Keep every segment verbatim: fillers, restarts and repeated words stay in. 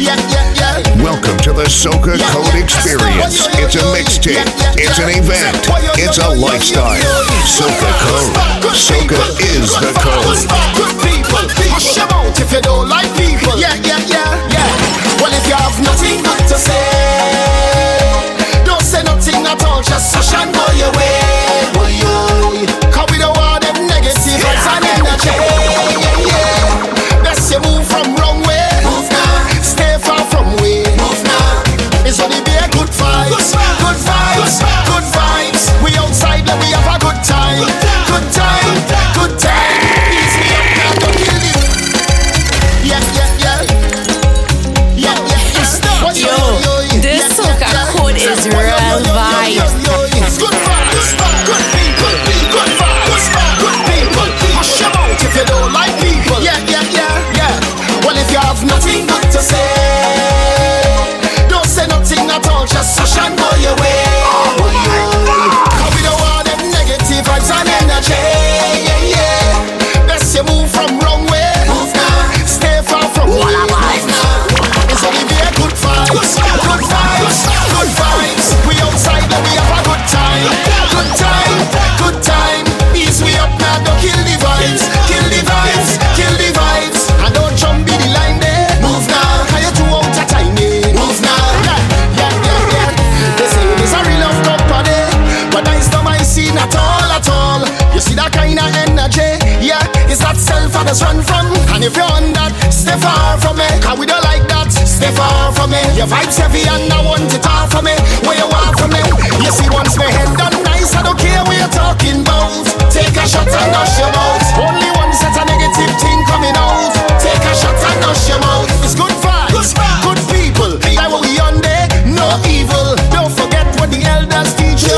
yeah, yeah, yeah. Welcome to the Soca yeah, Code yeah, experience. Yeah, yeah, it's a mixtape. Yeah, yeah, it's an event. Yeah, yeah, it's a lifestyle. Yeah, yeah, yeah. Soca Code. Soca is the code. Good people, hush your mouth if you don't like people. Yeah, yeah, yeah, yeah. Well, if you have nothing good to say, don't say nothing at all. Just hush and go your way. Cause we don't want them negative vibes and energy. Yeah, yeah. That's your move from wrong way. It's only be a good vibe, good vibes, good vibes. We outside, let me have a good time, good time, good time. Ease me up now, don't kill me. Yeah, yeah, yeah, yeah, yeah. Yo, this Soca Code is real vibes. Good vibes, good people, good vibes, good people. Hush your mouth if you don't like people. Yeah, yeah, yeah, yeah. Well, if you have nothing good to say, just sush and go your way. Cause we don't want them negative vibes and energy. Yeah, yeah. Best you move from wrong way. Stay far from wrong way. It's only be a good vibes, good vibes, good vibes. We outside and we have a good time, good time, good time. Ease we up now, don't kill the vibes, kill the vibes, kill the vibes. And don't jump in the line there. Move now, how you two out of time there. Move now. At all, at all. You see that kind of energy, yeah. It's that self I just run from. And if you're on that, stay far from me. Cause we don't like that, stay far from me. Your vibe's heavy and I want it all from me. Where you are from me. You see once my head done nice, I don't care what you're talking about. Take a shot and hush your mouth. Only one set of negative thing coming out. Take a shot and hush your mouth. It's good vibes, good people. That what we on there, no evil. Don't forget what the elders teach you.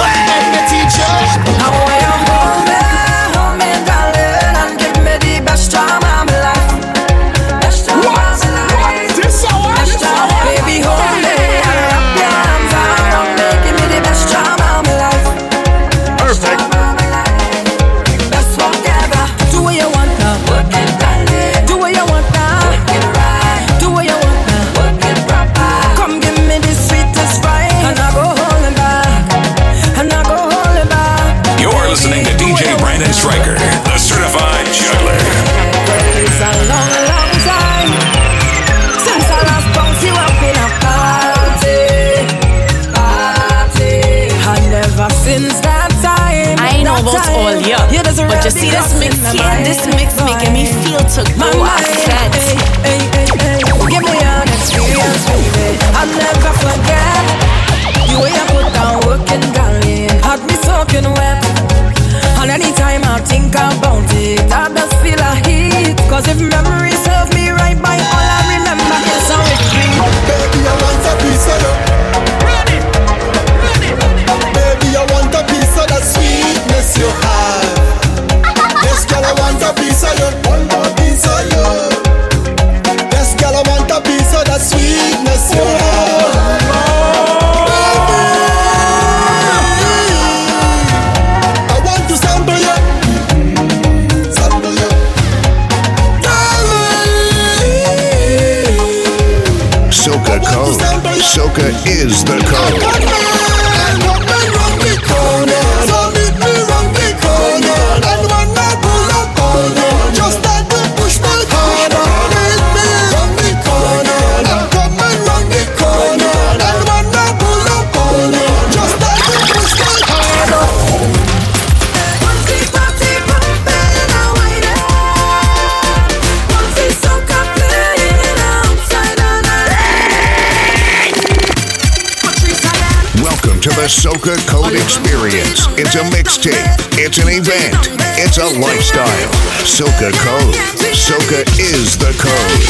But you see this mix here, this mix making me feel to go as set. Hey, hey, hey, give me an experience, baby. I'll never forget. You way I put down working, darling, had me soaking wet. And anytime I think about it, I just feel a heat. Cause if memory serves me right, by all I remember is how it feels. Baby, I want a piece of that. Ready, ready, ready. Baby, I want a piece of that sweetness you have. Girl, I want a piece of you, one more piece of you. Yes, girl, I want a piece of that sweetness you have. I want to sample you, sample you. Soca Code, Soca is the code. The Soca Code experience. It's a mixtape. It's an event. It's a lifestyle. Soca Code. Soca is the code.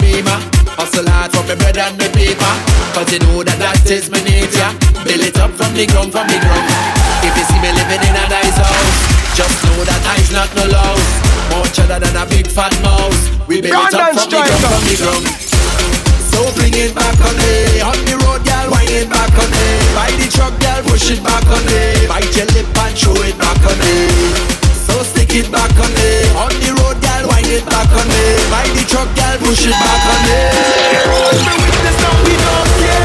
beamer. Hustle hard for my bread and my paper. Cause you know that that is my nature. Build it up from the ground, from the ground. If you see me living in a nice house, just know that I's not no louse. More cheddar than a big fat mouse. We build it up from the ground, from the ground. So bring it back on me. On the road, girl, wind it back on me. Buy the truck, girl, push it back on me. Bite your lip and throw it back on me. So stick it back on me. On the road, girl, wind it back on me. Buy the truck, girl, push it back on me. Push me with the stuff we don't care.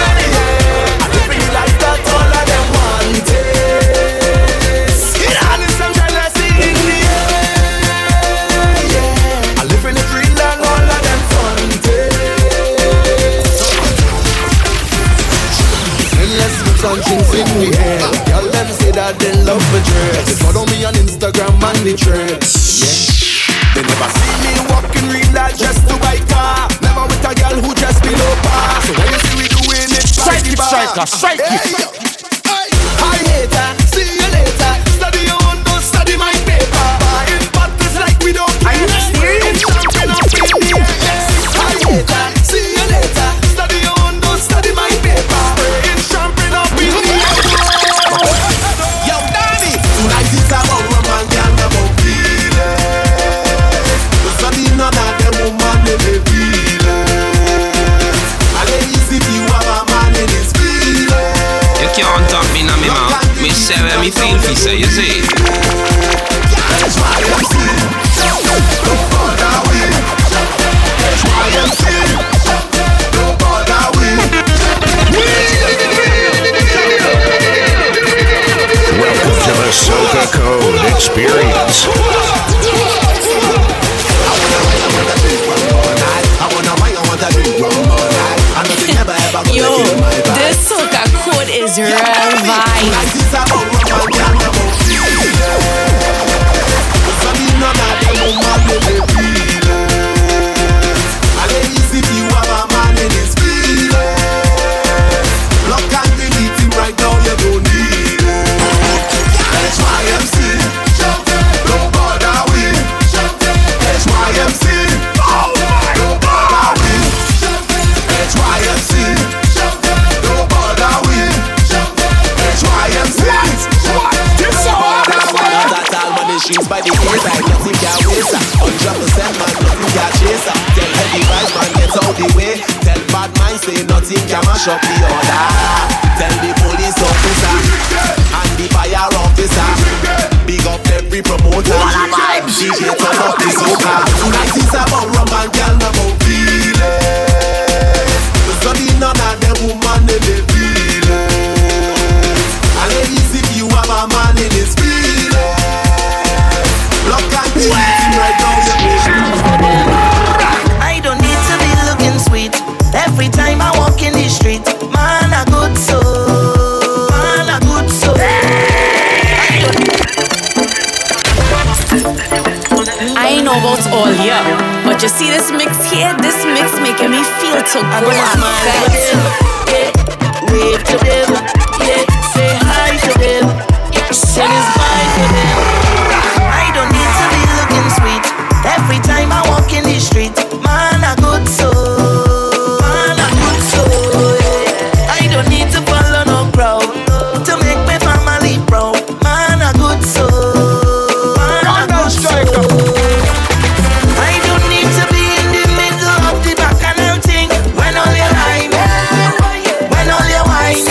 I live in the life that all of them want it. Skin all is some jealousy in the air. I live in the free land, all of them want it. Endless looks and things in the air. Y'all them say that they love the dress. Follow me on Instagram and the dress. Yeah. They never see me walking real life just to buy car. Never with a girl who just be no par. So when you see me doing it, strike it, striker, strike it. Hey, hi hater, see you later. Study your own, don't study my paper. In partners like we don't care. It's jumping up in the air. Hi hater, see you later. Study your own, don't study my paper. It's jumping up in the air. Yo, Danny, tonight it's about romance and about feeling. None of them woman in the feelings. I let you see you have a man in his feelings. You can't talk me in my mouth. Me say where me feel fi say, you see. That's why I'm sick. Don't bother we. That's why I'm sick. Don't bother we. Welcome to the Soca Code experience. Yo, the Soca Code is revived. By the case, I nothing can waste. one hundred percent man, nothing can chase. Tell heavy vibes man, get out the way. Tell bad man, say nothing can mash up the order. Tell the police officer and the fire officer. Big up every promoter. D J turn up the soca. Tonight is about rum and girl, about feelings. So the none of them woman in the feelings. And it is if you have a man in his feelings. I don't need to be looking sweet. Every time I walk in the street, man a good soul, man a good soul. I ain't know about all here, but you see this mix here, this mix making me feel so good. Yeah, wave to them, yeah, say hi to them, send his bye to them. Every time I walk in the street, man a good soul, man a good soul. I don't need to follow no crowd to make my family proud. Man a good soul, man a good soul. I don't need to be in the middle of the bacchanal thing. When all you whining, when all you whining,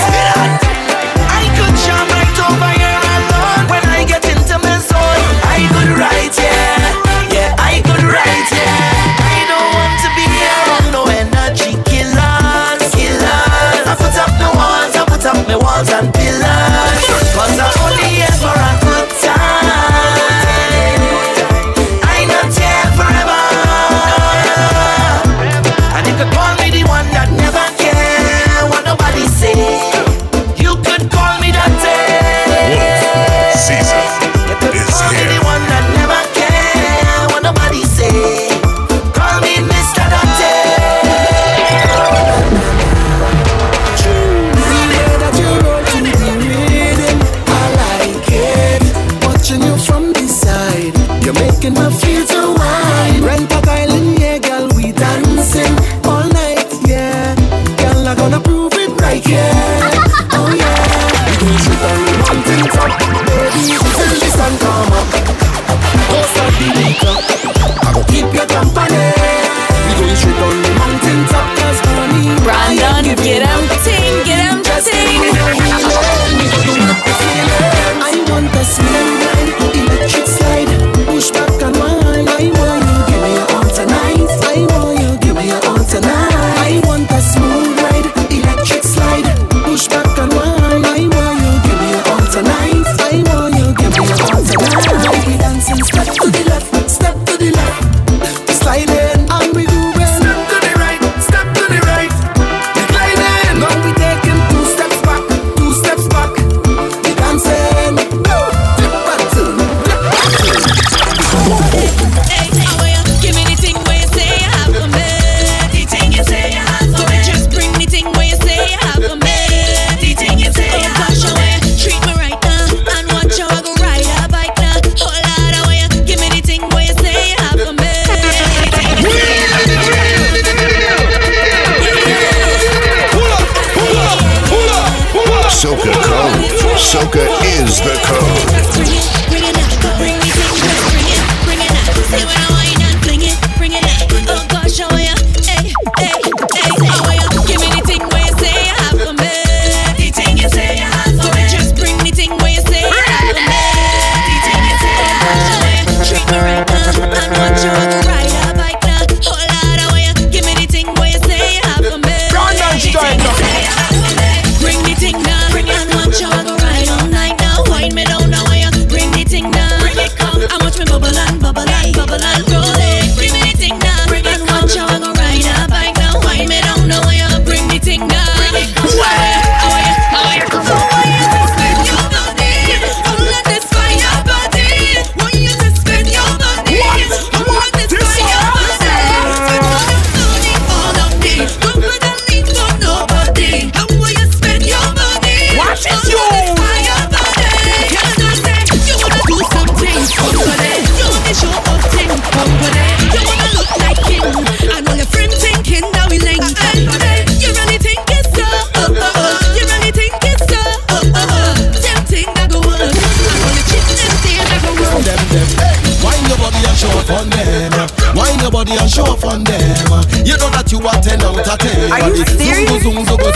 them. You know that you are ten out of ten. Are you serious? Wine your body and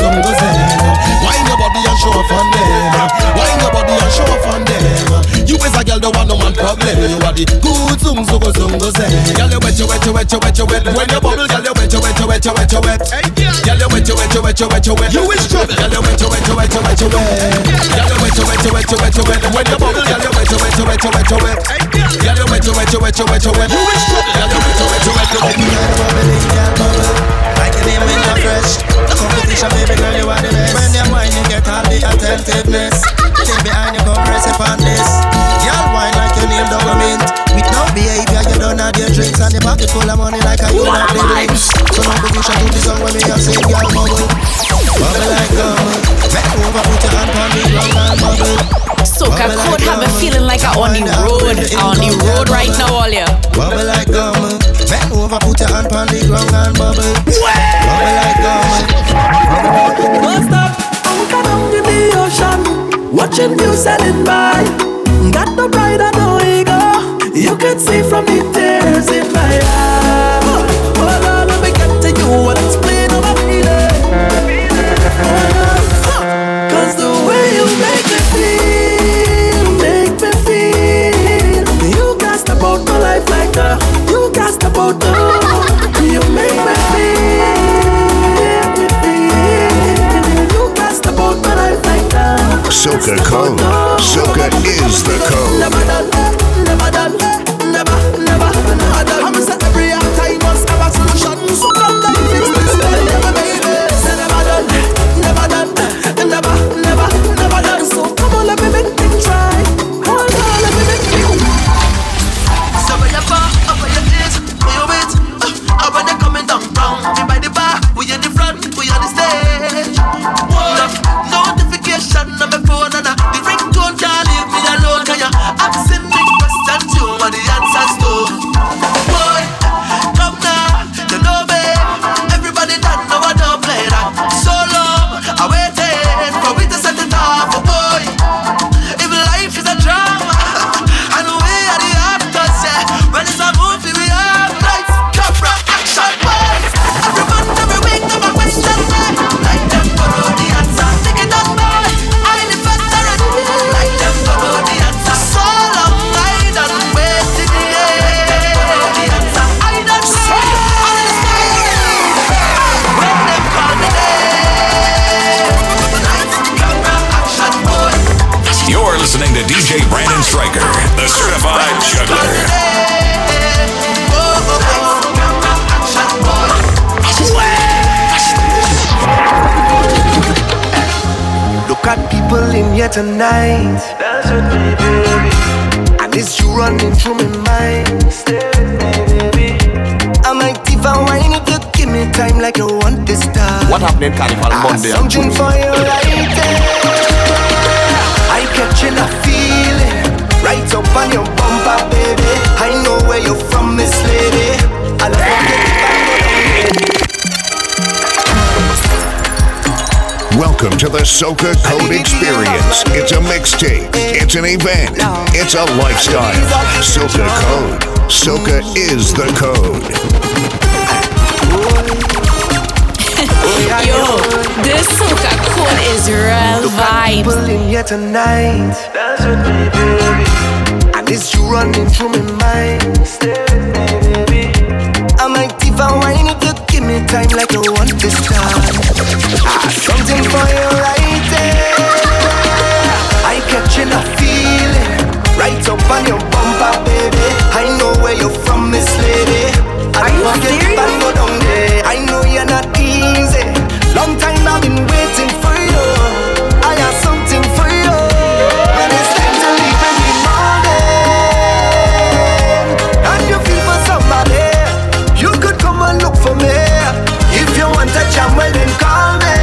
show off on them. Wine your body and show off on them. You is a girl, don't want no man problem. You are the good zoom zoom zoom zoom. Girl, you wet, you wet, you wet, you wet, you wet. When you bubble, girl, you wet, you wet, you wet, you wet, you wet. Girl, you wet, you wet, you wet, you wet, you wet. You is trouble. Girl, you wet, you wet, you wet, you wet, you wet. Girl, you wet, you wet, you wet, you wet, you wet. When you bubble, girl, you wet, you wet, you wet, you wet, you wet. Girl, you wet, you wet, you wet, you wet, you wet. You is trouble. Girl, you wet, you wet, you wet, you wet. Like the name in the fresh, the competition, baby girl, you are the best. When you wine, you get all the attentiveness. Take behind you, come press upon this. Y'all wine like you nailed government. With no behavior, you don't have your drinks and the pocket full of money like a you don't play drinks. So no position to the song when we have seen y'all bubble. Bubble like bubble. Back over, put your hand on me, roll and bubble. Soca Code have me feeling like I'm on the road. On the road right now, all you. Bubble like gum. Back over, put your hand on the ground and bubble. Bubble like gum. Don't stop. I'm coming to the ocean. Watching you selling by. Got no pride and no ego. You can see from the tears in my eyes. Oh, hold on, let me get to you and explain how I'm feeling. Cause the way you make me feel, make me feel. You cast about my life like a, you cast about the. You make me feel. You cast about my life like that. Soca code. Soca is the code. Never done, never done, never, never, never done. I'm set every time must have a solution. So don't let me fix this thing. Never made it. Say never done, never done, never, never, never done. So come on, let me make things right. Hold on, let me make things right. So when you fall, up on your knees, when you wait, up when you're coming down, down. We by the bar, we in the front, we on the stage. Notification. D J Brandon Striker, the certified juggler. Look at people in here tonight. That's what they baby. And it's you running through my mind. I might even wind up to give me time like I want this time. What happened Carnival Monday? Something for you right there. I catching a feeling right up on your bumper, baby. I know where you're from, Miss Lady. I love you. Welcome to the Soca Code Experience. It's a mixtape. It's an event. It's a lifestyle. Soca Code. Soca is the code. Yo, this Soca Code is real vibes. Look at people in here tonight. That's what they baby. And it's you running through my mind. I might even wind up to give me time like I want this time. Ah, something for you right there. I catching a feeling right up on your bumper, baby. I know where you're from, Miss Lady. I don't get the bad go down there. I know you're not easy. Long time I've been waiting for you. I have something for you. And it's time to leave and be morning. And you feel for somebody. You could come and look for me. If you want a jam, well then call me.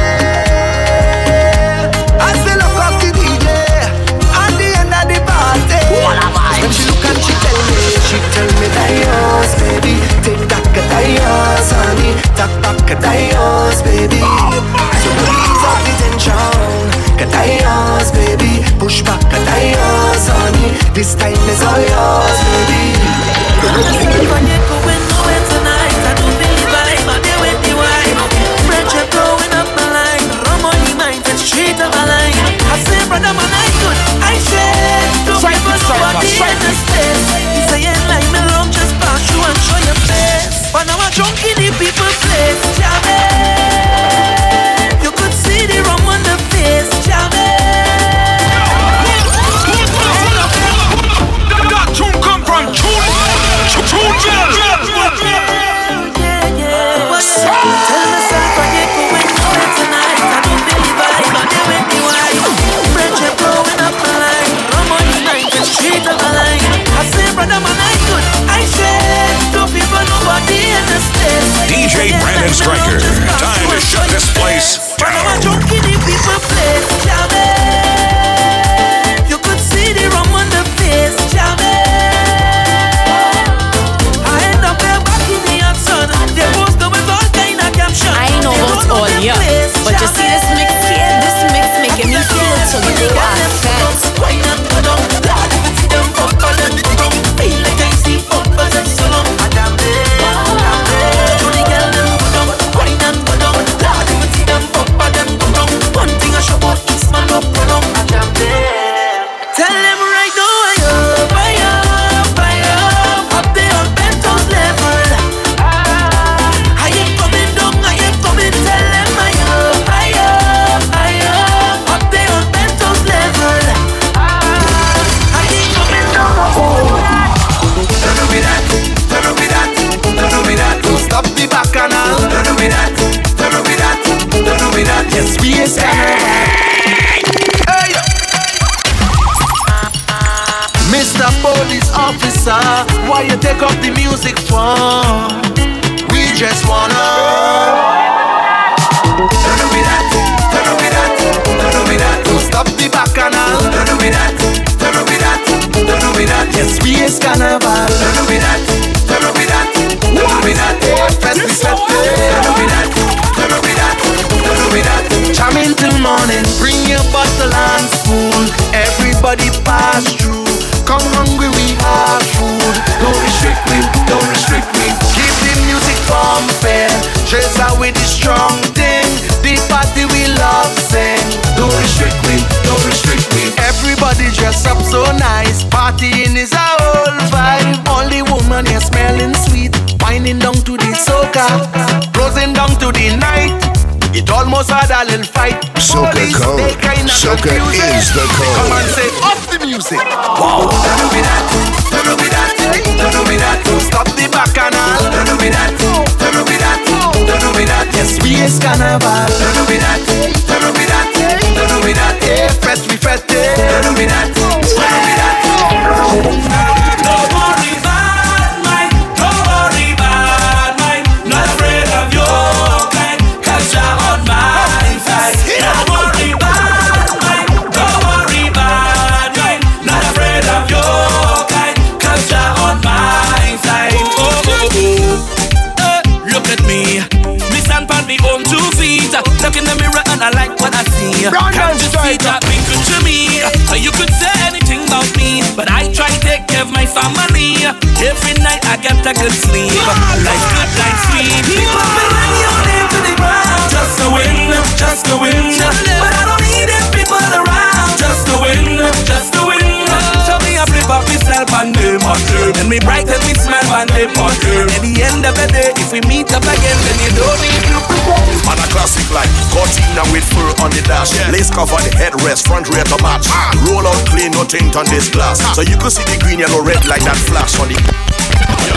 I still look up to D J at the end of the party. When she look and she tell me, she tell me that yours, baby. Take that cat of yours, honey. That back cat of yours, baby. So please off the tension. Cat of yours, baby. Push back cat of yours, honey. This time is all yours, baby. I'm just going to go and go in tonight. I don't believe I Tracer with the strong thing. The party we love sing. Don't restrict me, don't restrict me. Everybody dressed up so nice. Partying is a whole vibe. Only woman here smelling sweet. Winding down to the soca, closing down to the night. It almost had a little fight. Soca code, soca is the code. Come and say off the music. Wow. Don't do me that, don't do me that, don't do me that. Stop the bacchanal. Don't do me that, don't do me that, don't do me that. Yes, we is Carnival. Don't do me that, don't do me that, don't do me that. Eh, fest we fest. Don't do me that, don't do me that. Nobody bad mind, nobody bad mind. Not afraid of you. Look in the mirror and I like what I see. Brandon Can't you Striker. See that be good to me? You could say anything about me, but I try to take care of my family. Every night I get a good sleep. Life like good, life sweet. People believe your name to the ground. Just a win, just a win. But I don't need them people around. Just a win, just a win. Show me a flip up yourself and they must do. And me bright and me smile and they must do. At the end of the day, if we meet up again, then you don't need to propose. Man a classic like Cortina with fur on the dash, yeah. Lace cover the headrest, front rear to match, ah. Roll out clean, no tint on this glass, ah. So you could see the green, yellow, red like that flash on the yo.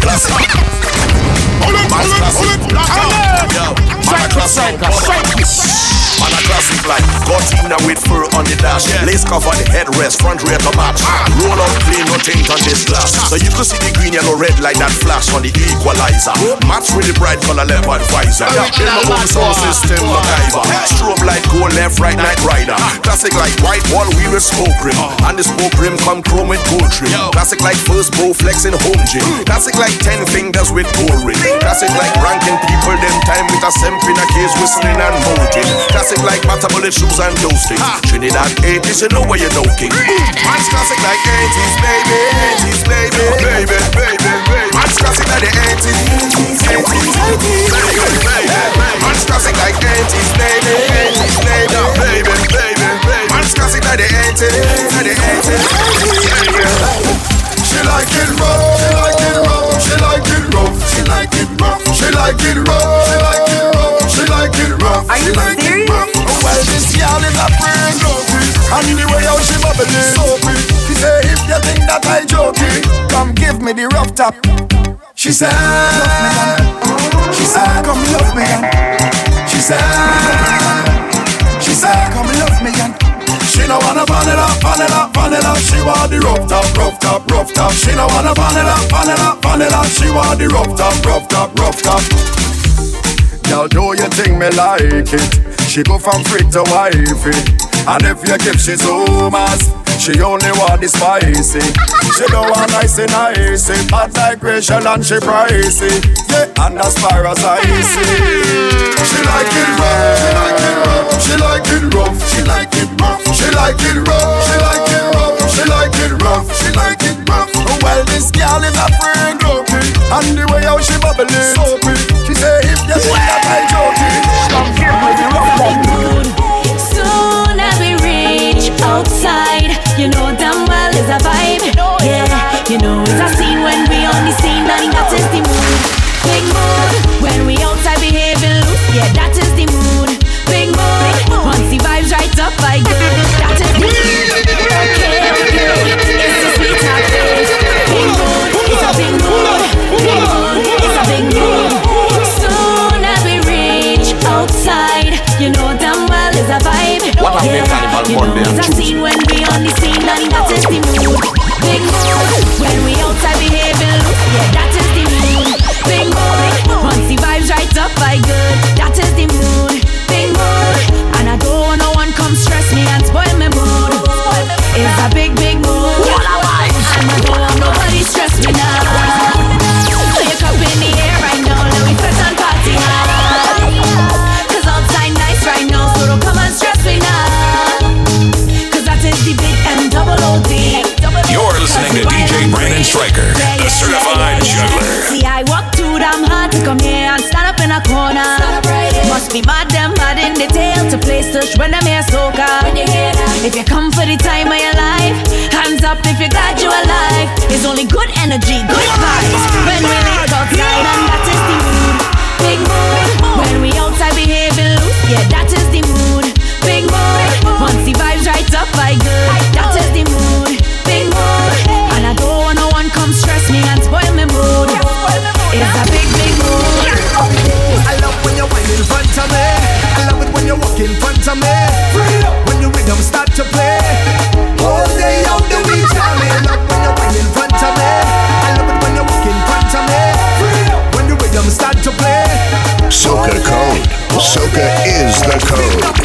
Classic. Hold up, hold up, hold up. Yo, man a classic. Man a classic like Cortina with fur on the dash, yeah. Lace cover the headrest, front rear to match, ah. Roll out clean, no tint on this glass, ah. So you could see the green, yellow, red like that flash on the equalizer, oh. Match with the bright color leopard visor, yeah. Yeah. My own sound system, MacGyver. Strobe like go left, right, night rider. Classic like white wall wheel with spoke rim, and the spoke rim come chrome with gold trim. Classic like first bow flexing home gym. Classic like ten fingers with gold ring. Classic like ranking people them time with a semp in a case whistling and mounting. Classic like butter bullet shoes and toasting. Trinidad eighties, you know where you know king. Man's classic like eighties baby, eighties baby, baby, baby, baby. Man's classic like the eighties, eighties, eighties, baby. Man's classic like eighties, baby, eighties, baby, baby, baby, baby. Man's classic like the eighties, like the eighties, baby. She like it rough, she like it rough, she like it rough, she like it rough, she like it rough, she like it rough, she like it rough. Oh well, this y'all is a friend, and anyway how she bubbling, so pretty. She say if you think that I joking, come give me the rough top. She said, she said, come love me, and she said, she said, come love me, and she no wanna vanilla, vanilla, vanilla. She want the rough top, rough top, rough top. She no wanna vanilla, vanilla, vanilla. She want the rough top, rough top, rough top. Y'all do you think me like it? She go from freak to wifey, and if you give she too much. She only want the spicy. She don't want nicey nicey. Hot like Rachel and she pricey. Yeah, and as far as I see, she like it rough. She like it rough. She like it rough. She like it rough. She like it rough. She like it rough. She like it rough. Oh well, this girl is a friend, and the way how she bubbling, so pretty. She say if you think that I joking, come give me the rough. Soon as we reach outside. You know damn well it's a vibe, yeah. You know it's a scene when we on the scene, and that is the mood. Big mood, when we outside behaving loose, yeah, that is the mood. Big mood, once the vibes right up, I go. That is the mood. Okay, okay, it's a sweet topic. Big mood, it's a big mood. Big mood, it's a big mood. Soon as we reach outside, you know damn well it's a vibe. What yeah, a Carnival you Monday know, and Tuesday. When we on the scene and that is the mood. Big mood. When we outside behaving loose, yeah, that is the mood. Big mood. Once the vibes right up, I good. That is the mood. corner. Celebrated. Must be mad them bad in the tail to play stush when I'm here soca. When you hear that. If you come for the time of your life, hands up if you're glad you're alive. It's only good energy, good vibes. When we link outside and that is the mood. Big mood. When we outside behaving loose, yeah that is the mood. Big mood. Once the vibes right up, I good. That is the mood. Big mood. And I don't want no one come stress me and spoil my mood. It's a big, big mood. I love when you're wine in front of me. I love it when you walk in front of me. When the rhythm start to play, all day on the beach, darling. I love when you're wine in front of me. I love it when you walk in front of me. When the rhythm start to play, Soca Code. Soca is the code.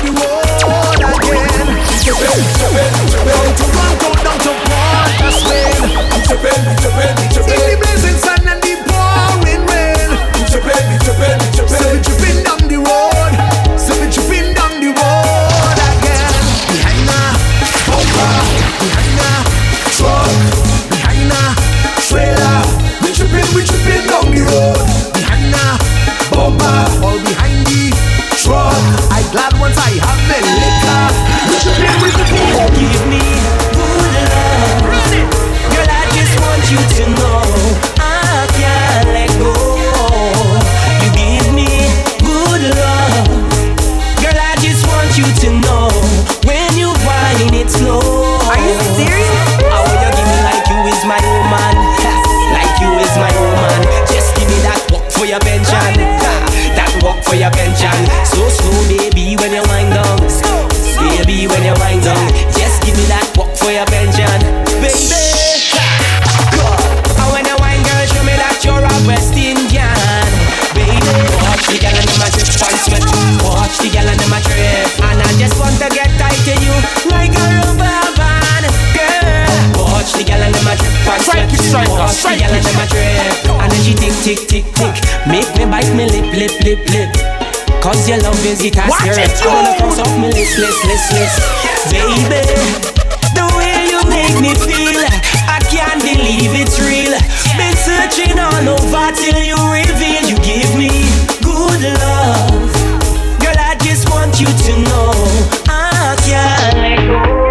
Tick, tick, tick. Make me bite me lip, lip, lip, lip. Cause your love is it as your it. I wanna cross off me list, list, list, list. Baby, the way you make me feel, I can't believe it's real. Been searching all over till you reveal. You give me good love. Girl, I just want you to know I can't let go.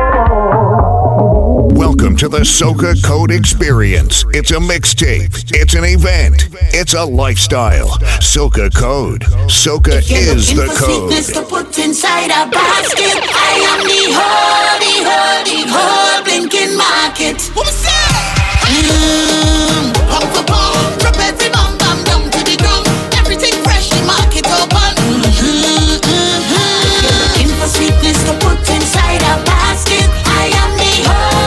Welcome to the Soca Code Experience. It's a mixtape. It's an event. It's a lifestyle. Soca Code. Soca is the code. If you're looking for sweetness to put inside a basket, I am the whole, the whole, the whole blinking market. What's that? Mmm, pump for pump, drop every bomb, bomb, down to the drum. Everything fresh in market open. Mm-hmm, mm-hmm. If you're looking for sweetness to put inside a basket, I am the whole.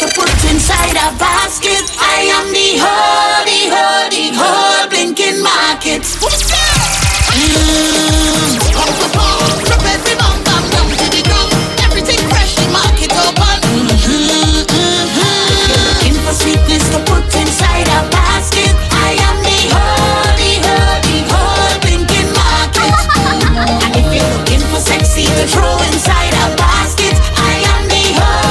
To put inside a basket, I am the whole, the whole, the whole blinking market. What's that? Mmm, pump for pump, drop every bomb, bomb, down to the drum. Everything fresh in market open. Mm-hmm, mm-hmm. If you're looking for sweetness to put inside a basket, I am the whole, the whole, the whole blinking market. And if you're looking for sexy to throw inside a basket, I am the whole.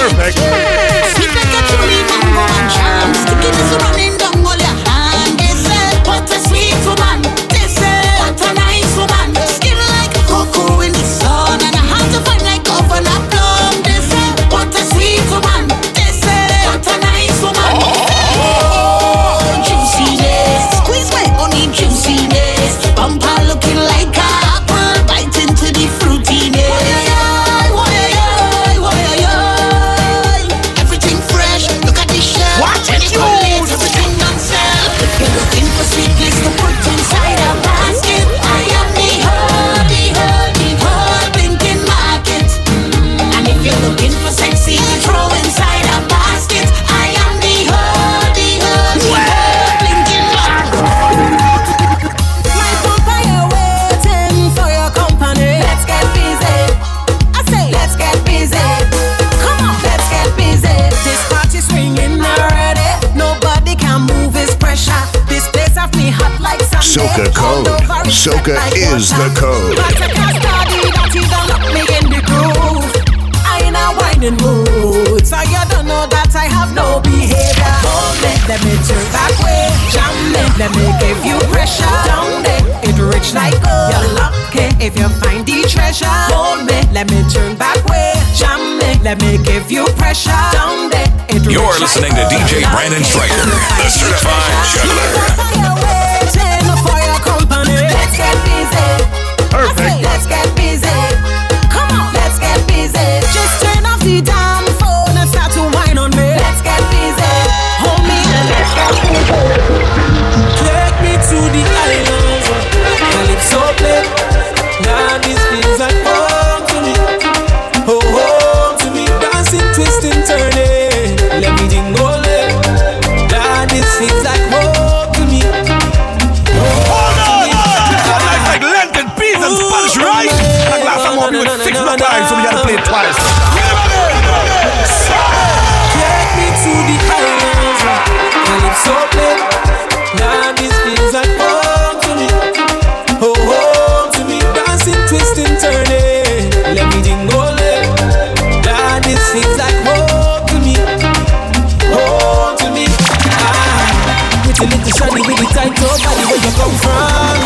Perfect. Sweet like a cherry mango and jam. Sticky is running down all your hand. This is what a sweet woman. This is what a nice woman. Skin like a cocoa in the sun and a hand to find like over a plum. This is what a sweet woman. This is what a nice woman. Oh, juiciness, squeeze my honey juiciness. Bumper looking like a apple, bite into the fruitiness. Soca Code. Soca is the code. I in a whining mood, so you don't know that I have no behavior. Hold it, let me turn back way. Jam it, let me give you pressure. Down it, it rich like gold. You're lucky if you find the treasure. Hold it, let me turn back way. Jam it, let me give you pressure. Down it, it rich like gold. You're listening to D J Brandon Striker, the certified juggler. Let's get busy. Perfect. Let's get busy. Come on, let's get busy. Just turn off the damn phone and start to whine on me. Let's get busy, homie. Take me to the islands of Calypso play. Now these things are home to me. Oh, home to me. Dancing, twisting, turning. Let me ding all day. Now these things are home to me. Hold on, like like Lenten peas and Spanish rice. And a glass of wine with six more times, so we gotta play it twice. So play, now these things are home to me. Oh, home to me, dancing, twisting, turning. Let me ding all day. Now these things like home to me. Home to me. Ah, pretty little shiny with the tight top body, where you come from?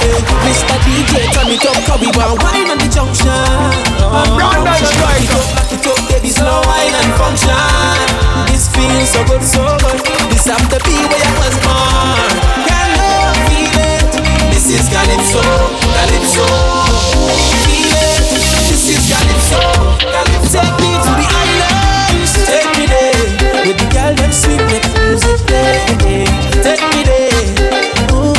Hey, Mister D J, turn it up, 'cause we want wine on the junction. I'm brown and strike up, back it up, baby, slow wine and function. This feels so good, so good. This have to be where I was born. Can I feel it? This is Calypso, Calypso. Feel it? This is Calypso, Calypso. Take me to the islands, take me there. With the girl them sweet, make music play. Take me there, ooh.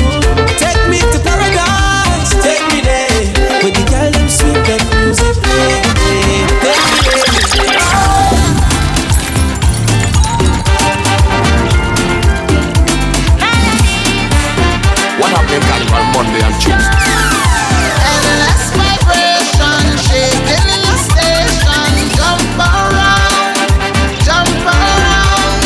Take me to paradise, take me there. With the girl them sweet, make music play. Take me there. Oh. Monday and Tuesday. And I lost my vibration, shaking in the station. Jump around, jump around.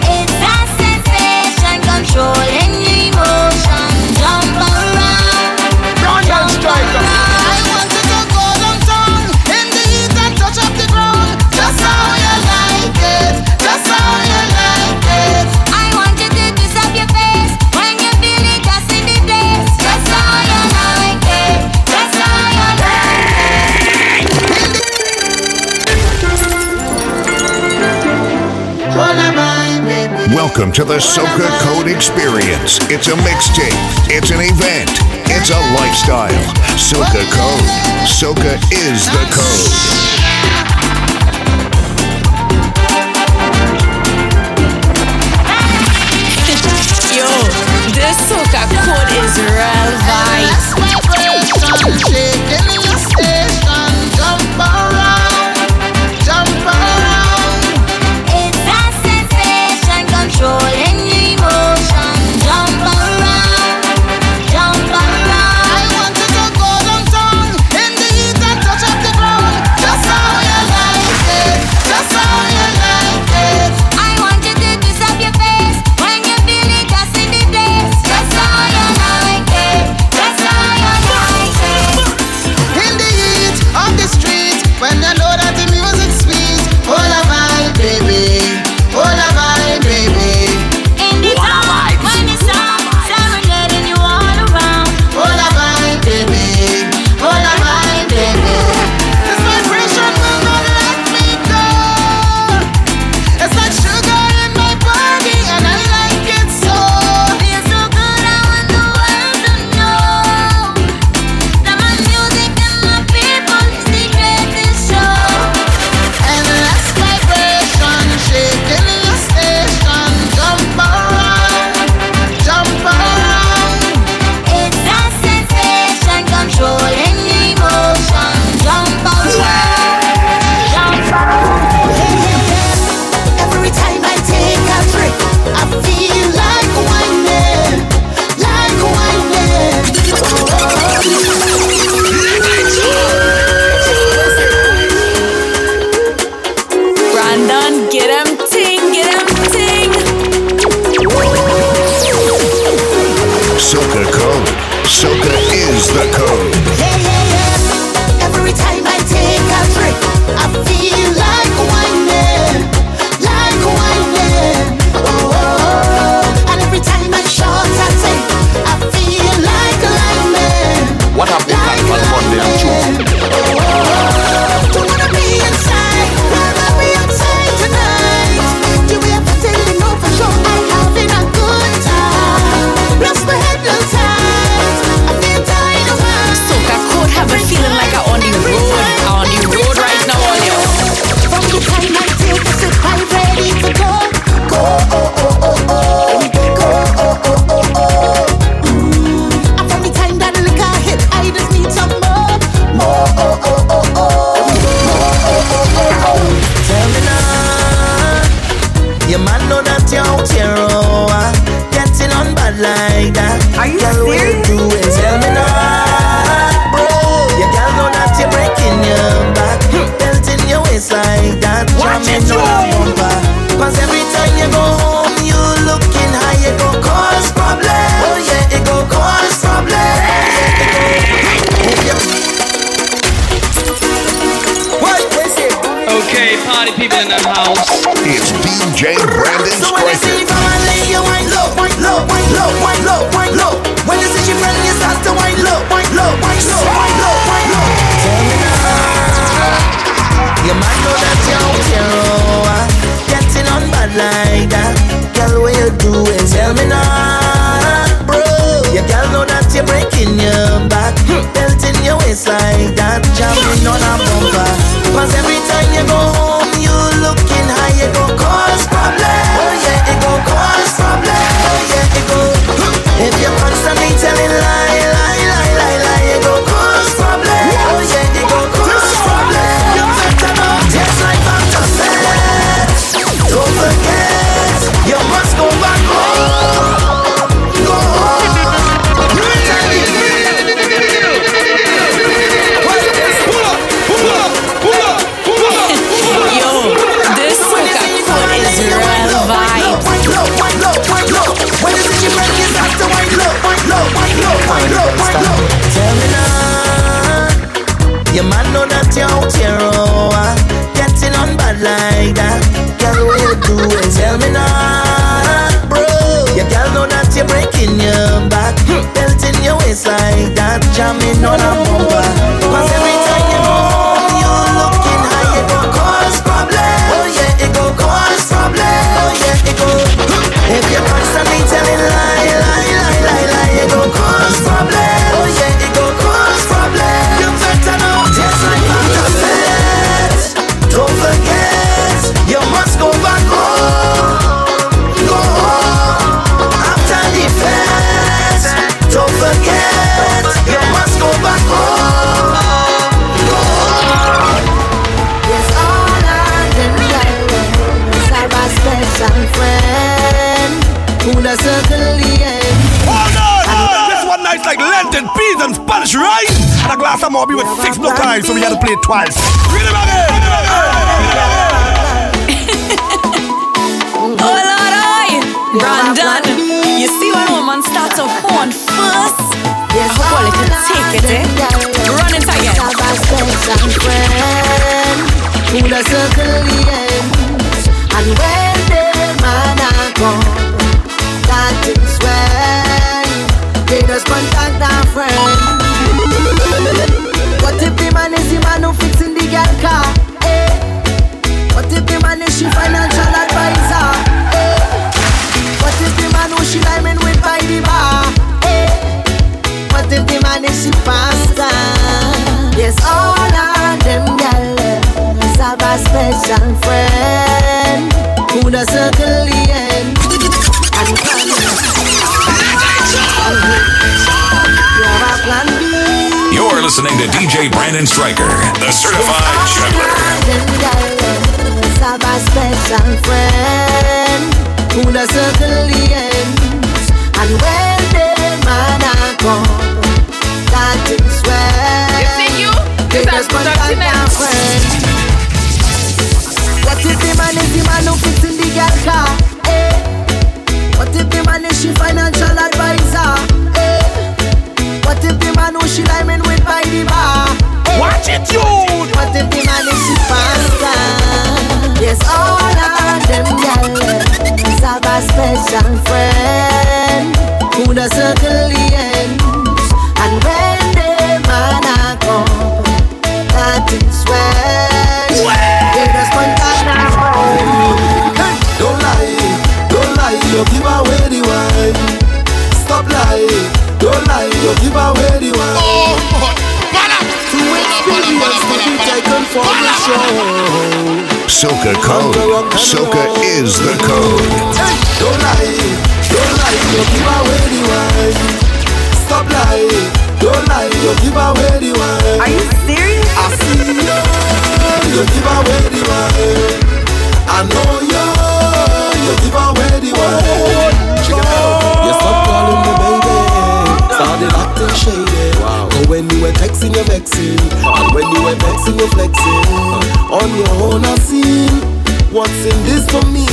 It's a sensation, controlling emotion. Jump around, Brandon Striker. I wanted to go downtown in the heat and touch up the ground. That's how you like it. That's how you like it. I want you to kiss up your face when you feel it. Welcome to the Soca Code Experience. It's a mixtape. It's an event. It's a lifestyle. Soca Code. Soca is the code. Yo, this Soca Code is real vibe. Jump around. Jump around. Control any emotion, jump around, jump around. I want you to go downtown in the heat and touch up the ground. Just how you like. in the house. It's D J Brandon Striker. So when you see me come and lay your wine low, wine low, wine low, wine low, wine low. When you see she friendly, you start to wine low, wine low, wine low, wine low, wine low. Tell me now, you might know that you don't care. Getting on bad like that, girl, what you do is tell me now, bro. You girl know that you're breaking your back, belting your waist like that, jumping on a bumper. 'Cause every time you go home, you looking high, it gon' cause problem. Oh yeah, it gon' cause problem. Oh yeah, it gon'. If you're constantly telling lie, lie, lie, lie, lie, it gon' cause problem. Oh yeah, it gon' cause problem. You're better not just like I'm just said. Don't forget, you must go back home. Your man know that you're out here, oh, uh, getting on bad like that. Girl, what you do is tell me now, bro. Your girl know that you're breaking your back, belting your waist like that, jamming on a bumper. 'Cause every time you go home, you're looking high, it gon' cause problem. Oh yeah, it gon' cause problem. Oh yeah, it gon'. If you're constantly telling lies, lie, lie, lie, lie, it gon' cause problem. Oh yeah, it gon' cause problem. You better know. Don't forget, you must go back home. Go home after the fest. Don't forget, you must go back home. Go home. Yes, all I can do is have a special friend who doesn't believe. Hold on! on. This one night's like Lenten, peas and Spanish rice. And a glass of Moby with six block eyes, so we had to play it twice. Read it back in! Brandon, you see when woman starts a phone first, yes, I call it to take it, eh? Run it again. Who does circle the end? And when the man are gone, that is when they just contact our friend. What if the man is the man who fits in the girl car? Eh? What if the man is she financial advisor? She diamond with by the bar. Hey. What if the man is she pasta? Yes, all of them girls have a special friend who does circle the end. And plan B. You're a plan B. You're listening to D J Brandon Striker, the certified juggler. All of them girls have a special friend who does circle the end. And when the man are gone, that is when you see you? They just contact my friend. What if the man is the man who fits in the girl car? Eh? What if the man is she financial advisor? Eh? What if the man who she diamond with by the bar? Eh? Watch it you! What if the man is she pastor? Yes, all of them girls have a special friend who does circle the end. And when the man are gone, that is when they just contact my friend. Don't lie, don't lie, you give away the wine. Stop lying, don't lie, you give away the wine. Oh, to experience to be taken for the show. Soca Code. Soca is the code. Hey, don't lie, don't lie, you give away the wine. Stop lying, don't lie, you give away the wine. Are you serious? I see you, you give away the wine. I know you, you give away the wine. Check it out. You stop calling me baby, started acting shady. Wow. And when you were texting, you're vexing. And when you were vexing, you're flexing. On your own I see, what's in this for me?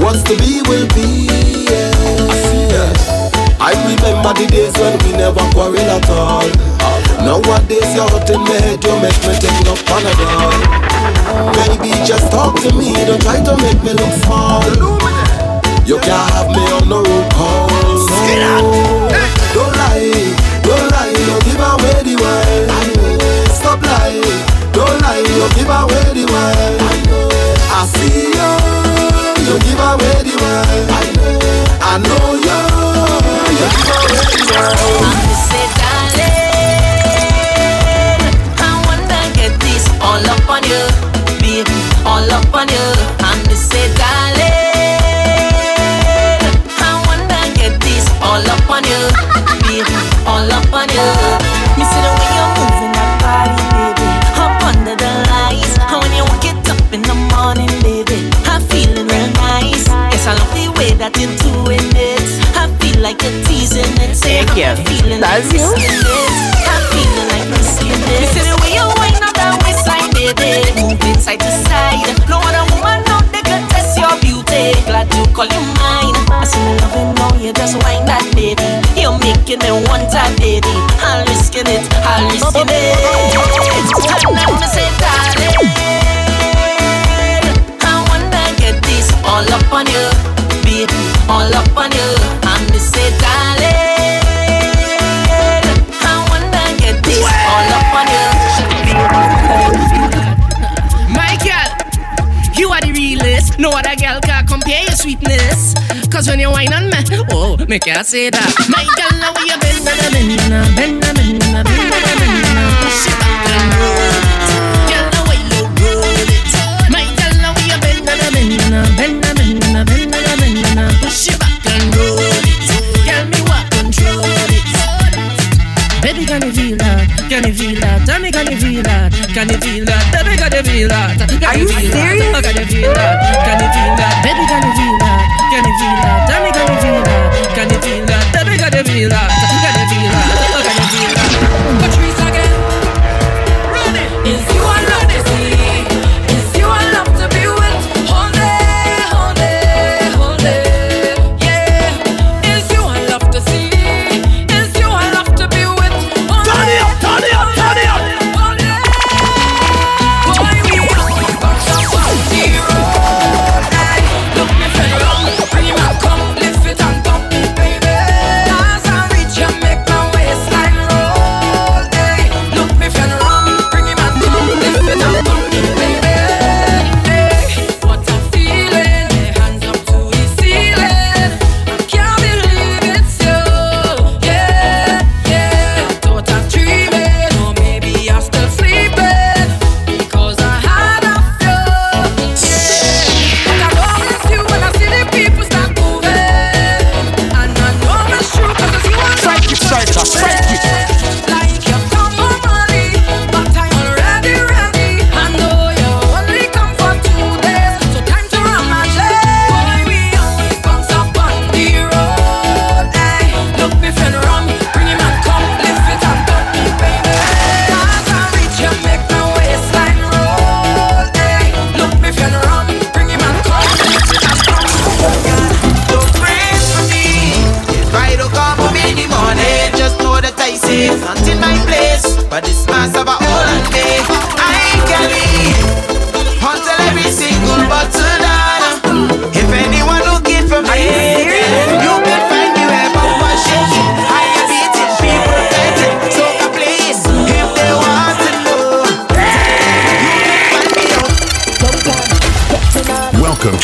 What's to be will be, yeah. I see that. I remember the days when we never quarrel at all. Nowadays you're hurting my head, you make me take no Panadol. Baby, just talk to me, don't try to make me look small. You can't have me on no road call. No. Don't lie, don't lie, don't give away the world. Stop lying, don't lie, don't give away the world. I see you, you give away the world. I know you, you give away the world. I say, darling, I wanna get this all up on you, baby, all up on you. I say, darling, I wanna get this all up on you, baby, all up on you. Me see the way you're moving that body, baby, up under the lights. And when you walk it up in the morning, baby, I'm feeling real nice. Yes, I love the way that you're doing it. I feel like you're teasing it. Thank you. I'm feeling like you're seeing it. I'm feeling like you're seeing it. Me see the way you're winding up that waistline, baby, moving side to side. No other woman out there can test your beauty. Glad to call you mine. I see the love and now you just wind that, baby. You're making me one time, baby. I'm risking it, I'm risking it. And I'm gonna say, darling, all up on you, baby, all up on you. I'm the say, darling, I wanna get this all up on you. My girl, you are the realest. No other girl can compare your sweetness. Cause when you whine on me, oh, me can't say that. My girl, now you bend, bend, bend, bend, bend, bend, bend, bend, bend, bend, bend, push it back and roll it. Tell me what control it. Baby, can you feel that? Can you feel that? Tell me, can you feel that? Can you feel that? Tell me, can you feel that? Are you serious? Can you feel that? Can you feel that? Baby, can you feel that? Can you feel that? Tell me, can you feel that? Can you feel that? Tell me, can you feel that? Can you feel that? Can you feel that? Patrice again. Run it. Is you a love to see? Is you a love to be with? All day, all day, all day.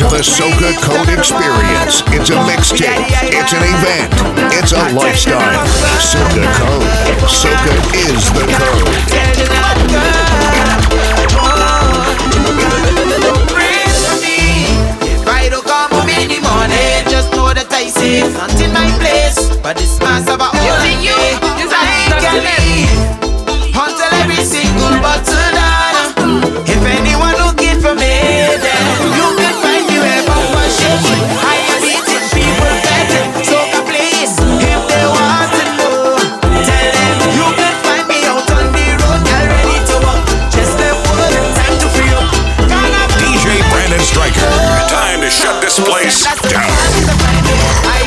The Soca Code Experience. It's a mixtape. It's an event. It's a lifestyle. Soca Code. Soca is the code. If I don't come home in the morning, just know that I see it's not in my place. But this man's about all I need. I can leave until every single bottle done. If anyone will give for me, then you can find me where Papa shit. I am eating people better. Soca, please, if they want to know, tell them you can find me out on the road. Y'all ready to walk, just left work, time to free up. D J Brandon Striker, time to shut this place down. I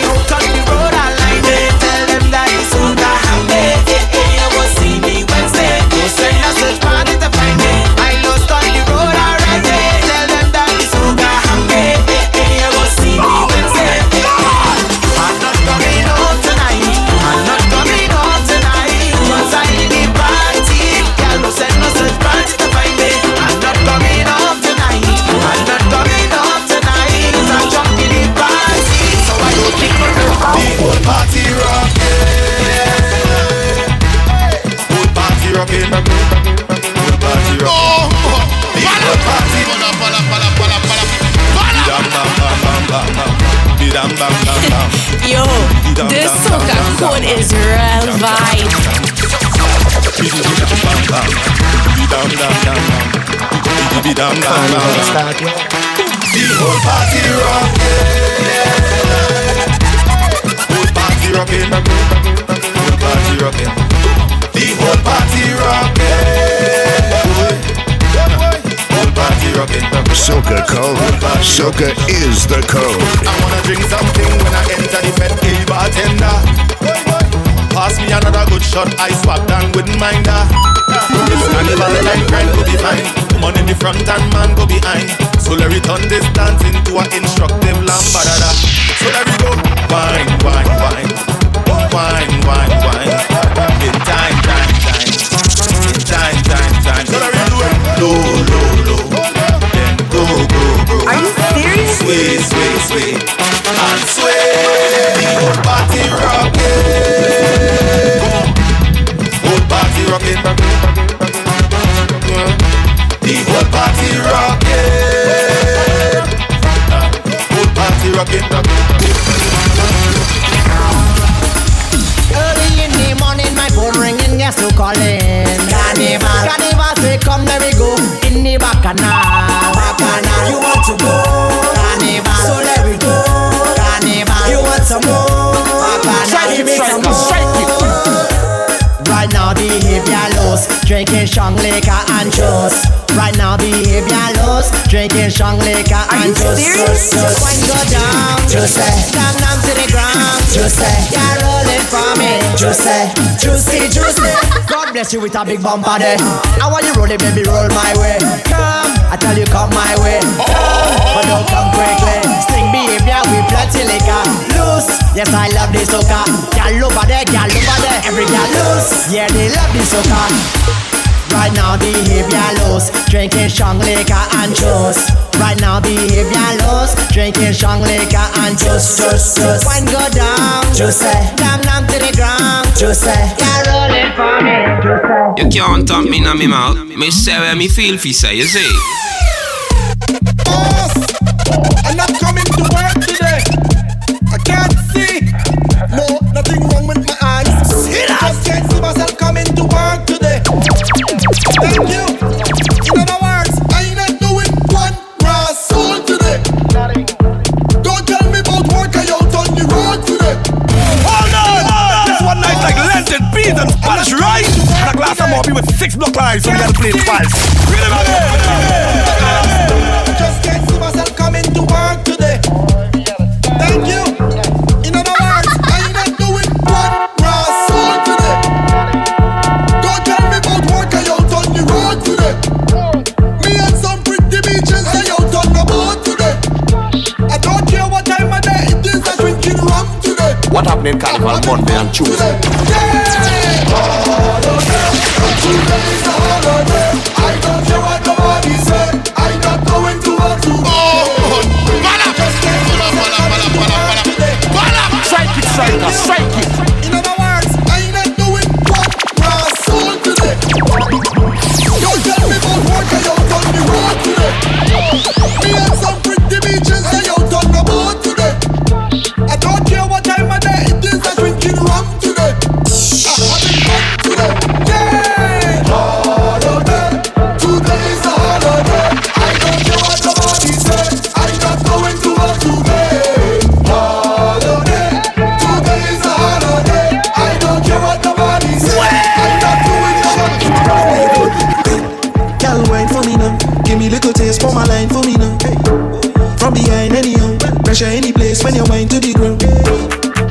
out on the road, I like it. Yo, this Soca Code is real vibe. The whole party rock, yeah. Whole party rockin', whole party rockin'. The whole party rock, yeah. Whole party rockin'. Soca Code. Soca is the code. I wanna drink something when I enter the fed. Hey bartender, pass me another good shot. I swap down with mine. This Carnival night grind go be fine. Money in the front and man go behind. So let me turn this dance into an instructive lambadada. So let me go wine, wine, wine, wine, wine, wine. In time, time, time, in time, time, time. So let me do it low, low, low. Then go, go, go. Are you serious? Sway, sway, sway, and sway. Old party rockin'. Old party rockin'. The whole party rockin'. Early in the morning, my phone ringing, yes, to call in. Carnival, Carnival, say come, there we go. In the bacchanal, bacchanal, you want to go? Carnival, so let we go. Carnival, you want some more? Bacchanal, you make some more. Right now, behavior loose, drinking strong liquor and juice. Right now, behavior loose, drinking strong liquor and juice. Wine go down, juicy. Down down to the ground, juicy. You're rolling for me, juicy, juicy, juicy. God bless you with a big bumper there. I want you rolling, baby, roll my way. Come, I tell you, come my way. Come, but don't come quickly. Sting behavior with plenty liquor. Loose, yes, I love this soca. Y'all over there, y'all over there. Every girl loose, yeah, they love this soca. Right now behavior loose, drinking strong liquor and juice. Right now behavior loose, drinking strong liquor and juice, juice, juice. Wine go down, juicy. Damn, damn to the ground, juicy. You're rolling for me, juicy. You can't talk me in me mouth. Me say where me feel fi say, you see. Boss, I'm not coming to work today. I can't see. No, nothing wrong with my eyes. I just can't see myself coming to work today. Thank you. In other words, I ain't not doing one raw soul today. Don't tell me about work I out on the road today. Hold on! This one night like Lenten, beans and Spanish rice. And a glass today. Of more with six block lines from the other place twice. Really, man? I just can't see myself coming to work today. Thank you. In other words, I ain't not doing one raw soul today. Don't tell me about work I out. Today. Me and some pretty beaches I out on the boat today. I don't care what time of day it is, I drinking rum today. What happened in Carnival Monday and Tuesday? Yeah! Holiday, today is a holiday. I don't care what nobody said. I'm not going to work today. Oh, Bala! Bala, Bala, Bala, Bala, Bala, Bala! Strike it, strike it, strike it. In other words, I'm not doing what raw soul today. Me and some pretty beaches I out on the boat today. I don't care what time of day it is, I drinking rum today. I having fun today. Yeah! Holiday, today is a holiday. I don't care what nobody said. I'm not going to work today. Holiday, today is a holiday. I don't care what nobody said. I'm not doing work today. Girl, wine for me now. Give me little taste for my life. Any place when you wine to the ground,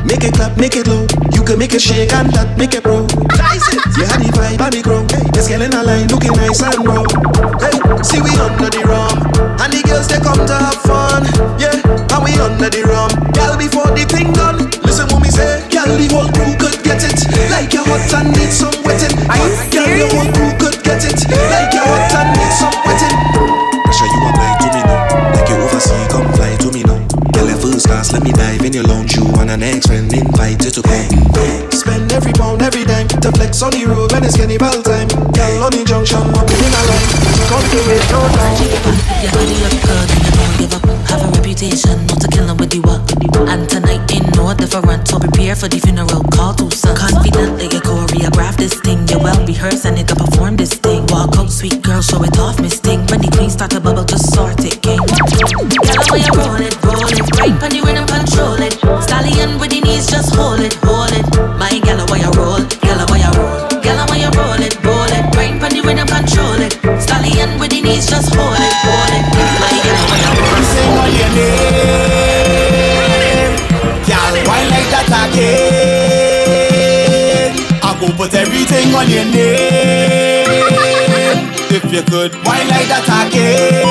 make it clap, make it low. You can make it shake and that make it bro. You had the vibe on the ground. This girl in a line looking nice and raw. Hey, see we under the rum, and the girls they come to have fun. Yeah, and we under the rum, girl before the thing done. Listen when we say, girl the whole crew could get it. Like your hot and need some wetting. Are you girl the whole crew could get it. Like your hot and need some wetting. Pressure you apply to me now, like you oversee come fly to me now. Class, let me dive in your lounge. You and an ex-friend invite you to come. Spend every pound, every dime to flex on the road when it's Carnival time. Girl on the junction, up in a line. Come to it, no time. Your body up, girl, don't give up. Have a reputation. reputation, not a killer with you up. And tonight ain't no different, so prepare for the funeral. Call to some confidently, you choreograph this thing. You well rehearse and you can perform this thing. Walk out, sweet girl, show it off, miss thing. When the queen start to bubble, just sort it, king. Tell her where you roll it, roll it. Right on the rhythm, control it. Stallion with the knees, just hold it, hold it. My gala, why you roll, gala, why you roll, gala, why you roll it, roll it. Right on the rhythm, control it. Stallion with the knees, just hold it, hold it. My gala, why you roll. Say what your name, girl, why like that again? I go put everything on your name. If you could, why like that again?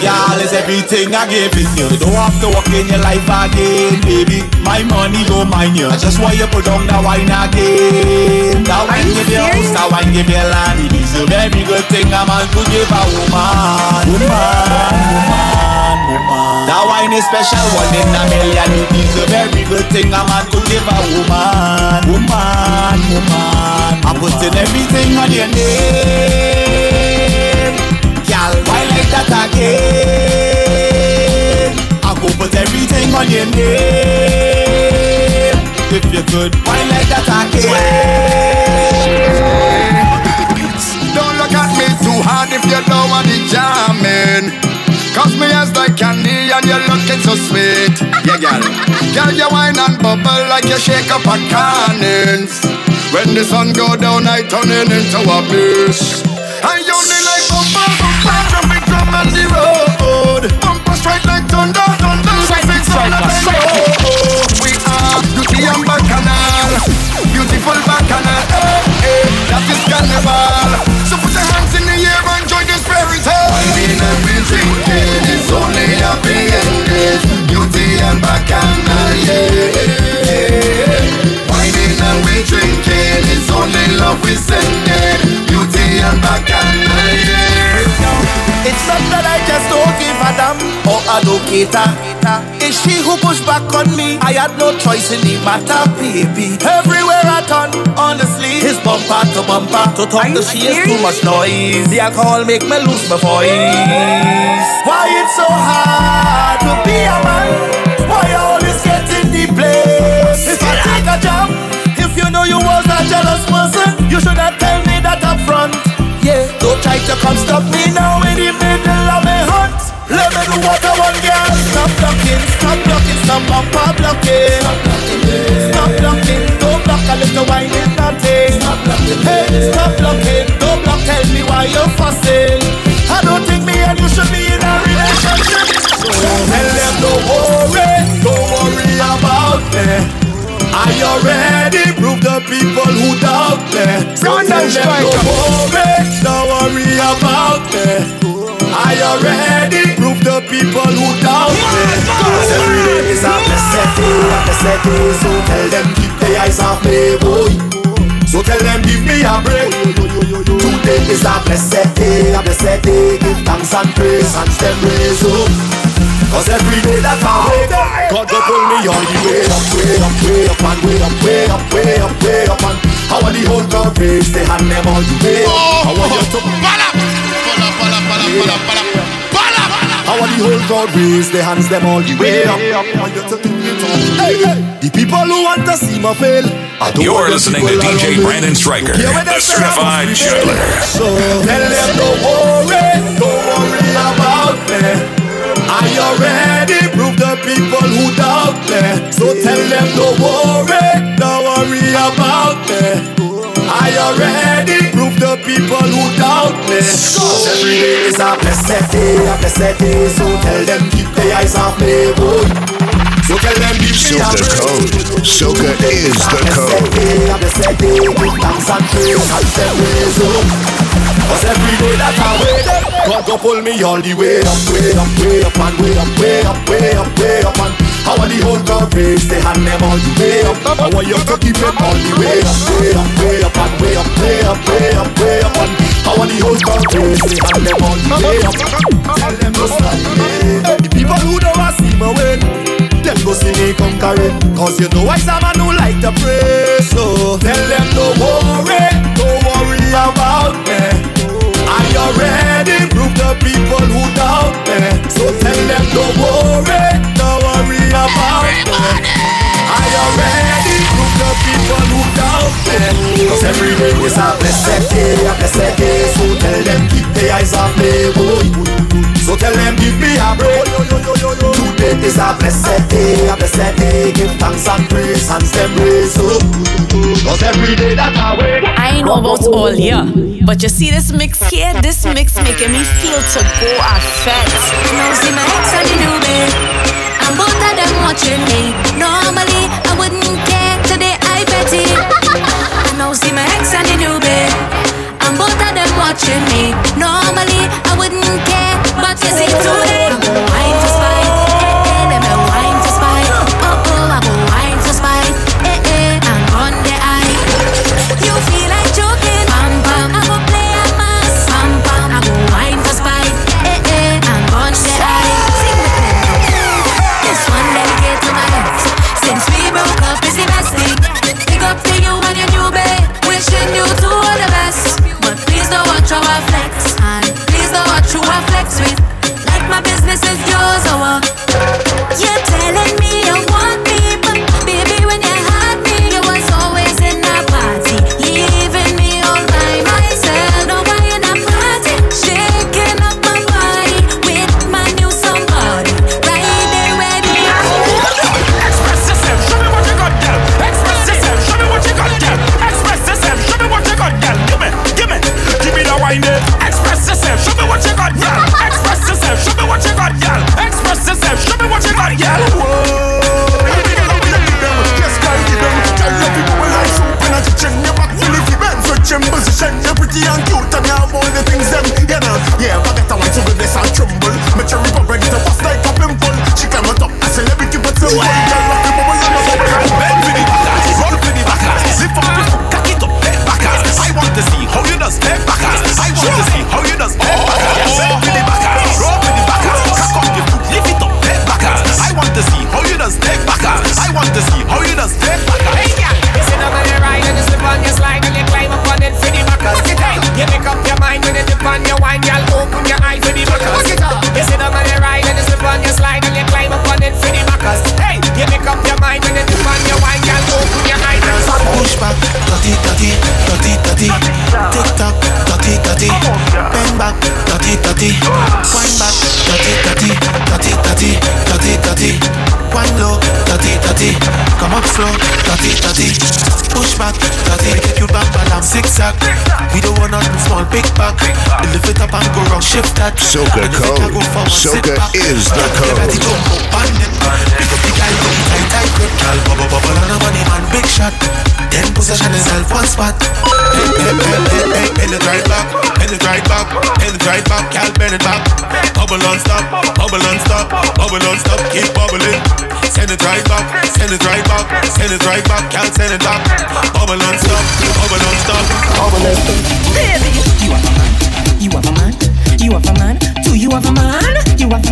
Girl, it's everything I gave it you. Don't have to walk in your life again, baby. My money go mine you. I just want you put on that wine again. That wine give you house, that wine give you land. It is a very good thing a man could give a woman. Woman, woman, woman. That wine is special, one in a million. It is a very good thing a man could give a woman. Woman, woman. I'm putting everything on your name. Girl, why like that again? I go put everything on your name. If you could, why like that again? Don't look at me too hard if you don't want it jamming. Cause me as like candy and you're looking so sweet. Yeah, girl. Girl, you wine and bubble like you shake up a cannons. When the sun go down, I turn it into a beast. And you need like bubble. Traffic drum on the road. Bumper strike like thunder, thunder. Traffic sound like thunder. We are beauty and bacchanal. Beautiful bacchanal, eh, eh. That is carnival. So put your hands in the air and join this fairy tale. Wine in every trinket, it's only happy endings. Beauty and bacchanal, yeah. Wine in every trinket, it's only love we sending. Beauty and bacchanal, yeah. It's not that I just don't give a damn or I don't cater. It's she who pushed back on me. I had no choice in the matter, baby. Everywhere I turn, honestly, it's bumper to bumper. To talk to she is too much noise. The alcohol make me lose my voice. Why it's so hard to be a man? Why you always get in the place? If you take a jump, if you know you was a jealous person, you should have told me that up front. Yeah, don't try to come stop me now in the middle of my hunt. Let me do what I want, girl. Stop blocking, stop blocking, stop bumper blocking. Stop blocking, yeah. Stop blocking, don't block a little wine in nothing. Stop blocking, hey, yeah. Stop blocking, don't block, tell me why you're fussing. I don't think me and you should be in a relationship. So tell them don't worry, don't worry about me. Are you ready? Prove the people who doubt me. Brandon Striker. Don't worry, don't worry about me. Are you ready? Prove the people who doubt me. Cause every day is a blessed day, a blessed day. So tell them keep their eyes off me, boy. So tell them give me a break. Today is a blessed day, a blessed day. Give thanks and praise and stem raise up. Cause every day that I wake up, God will pull me on the way up, way up, way up, and way up, way up, way up, way up, and how are the whole crowd raise their hand them all the way up? How are you to ball up, ball up, ball up, ball up, ball up, ball up? How are the whole crowd raise their hands them all the way up? Hey, hey, the people who want to see me fail. You're listening to D J Brandon Striker, the certified juggler. So tell them don't worry, don't worry about me. Are you ready? Prove the people who doubt me. So tell them don't worry, don't worry about me. Are you ready? Prove the people who doubt me. Cause every day is a blessed day, a blessed day. So tell them keep their eyes off me, boy. So tell them keep their eyes off me. Soca is the code. A blessed day, a blessed day. Cause every day that I wake up, God go pull me all the way up, way up, way up, and way up, way up, way up, way up, and how are the whole crowd raise their hand them all the way up? How are you to keep them all the way up, way up, way up, and way up, way up, way up, way up, and how are the whole crowd raise their hand them all the way up? Tell them to stand there. The people who don't want to see me win, them go see me conquer it. Cause you know I'm a man who like to pray, so tell them to worry, don't worry about me. Are you ready? Prove the people who doubt me. So tell them don't worry, don't worry about it. Are you ready? Look the people who doubt it. Cause every day is a blessed day, a blessed day. So tell them keep their eyes off me, boy. So tell them give me a break. Today is a blessed day, a blessed day. Give thanks and praise and send praise. So, cause every day that I wake, I ain't know about all here, but you see this mix here, this mix making me feel to go at fest. Now see my ex and the newbie, and both of them watching me. Normally I wouldn't care, today I petty. And now see my ex and the newbie, and both of them watching me. Normally I wouldn't care. But you see today, I'm a wine to spice, eh eh, I'm a wine to spice, oh oh, I'm a wine to spice, eh eh, I'm on the eye. You feel like joking, pam pam, I will play a mask, pam pam, I'm a wine to spice, eh eh, I'm on the eye. Sing with me now. This one dedicated to my ex. Since we broke up, it's the best thing. Pick up to you and your new babe, wishing you two are the best. But please don't watch our flex, and what you are flex with, like my business is yours, oh uh. You're telling me you want me, but baby when you had me, you was always in a party, leaving me all by myself. Now I in a party, shaking up my body with my new somebody, right there where you are. Express yourself, show me what you got, girl. Express yourself, show me what you got, girl. Express yourself, show me what you got, girl. Give me, give me, give me the wine there. Show me what you got, girl. Express yourself. Show me what you got, girl. Express yourself. Show me what you got, girl. Whoa. Let me them. Yes, girl, give them. Tell your people when I shoot when I check your back. Full of events, so chambers, you're pretty and cute, and you have all the things them. You know, yeah, but that I want to be this and tremble. Make your rip up, break it up, fast like a pimple. She climb on top, a celebrity, but so one girl, rock the bubble, you know, bend with the backers, roll with the backers, zip up, cock it up, back backers. I want to see how you does back backers. I want to see how you does back backers. Bend with the backers, roll with the backers, cock up the foot, lift it up, back backers. I want to see how you does back backers. I want to see how you does back backers. Hey yeah, you sit down on your ride and you slip on your slide and you climb up on it for the backers. You make up your mind when you dip on your wine, y'all open your eyes for the backers. You sit down on your ride and you slip on your slide and you climb up on it for the backers. Hey, you make up your mind when you dip on your wine, y'all open your eyes. Push back, dirty, dirty, dirty, dirty. Tick tock, dirty, dirty. Bend back, dirty, dirty. Wind back, dirty, dirty, dirty, dirty, dirty, dirty. Wind low, dirty, dirty. Come up slow, dirty, dirty. Push back, dirty. You back balance, zigzag. We don't want nothing small, big back. Lift it up and go round, shift that. Soca code. Soca is the code. Pick up the guy, go tight, tight grip. Bubble, bubble, and a money man, big shot. Then possession is self one spot. Hey, hey, hey, hey, hey, bend it right back, bend it right back, bend it right back, y'all bend it back. Bubble on stop, bubble on stop, bubble on stop, keep bubbling. Send it right back, send it right back, send it right back, y'all send it back. Bubble on stop, bubble on stop, bubble on stop. Baby, you are a man, you are a man, you are a man, do you have a man? You are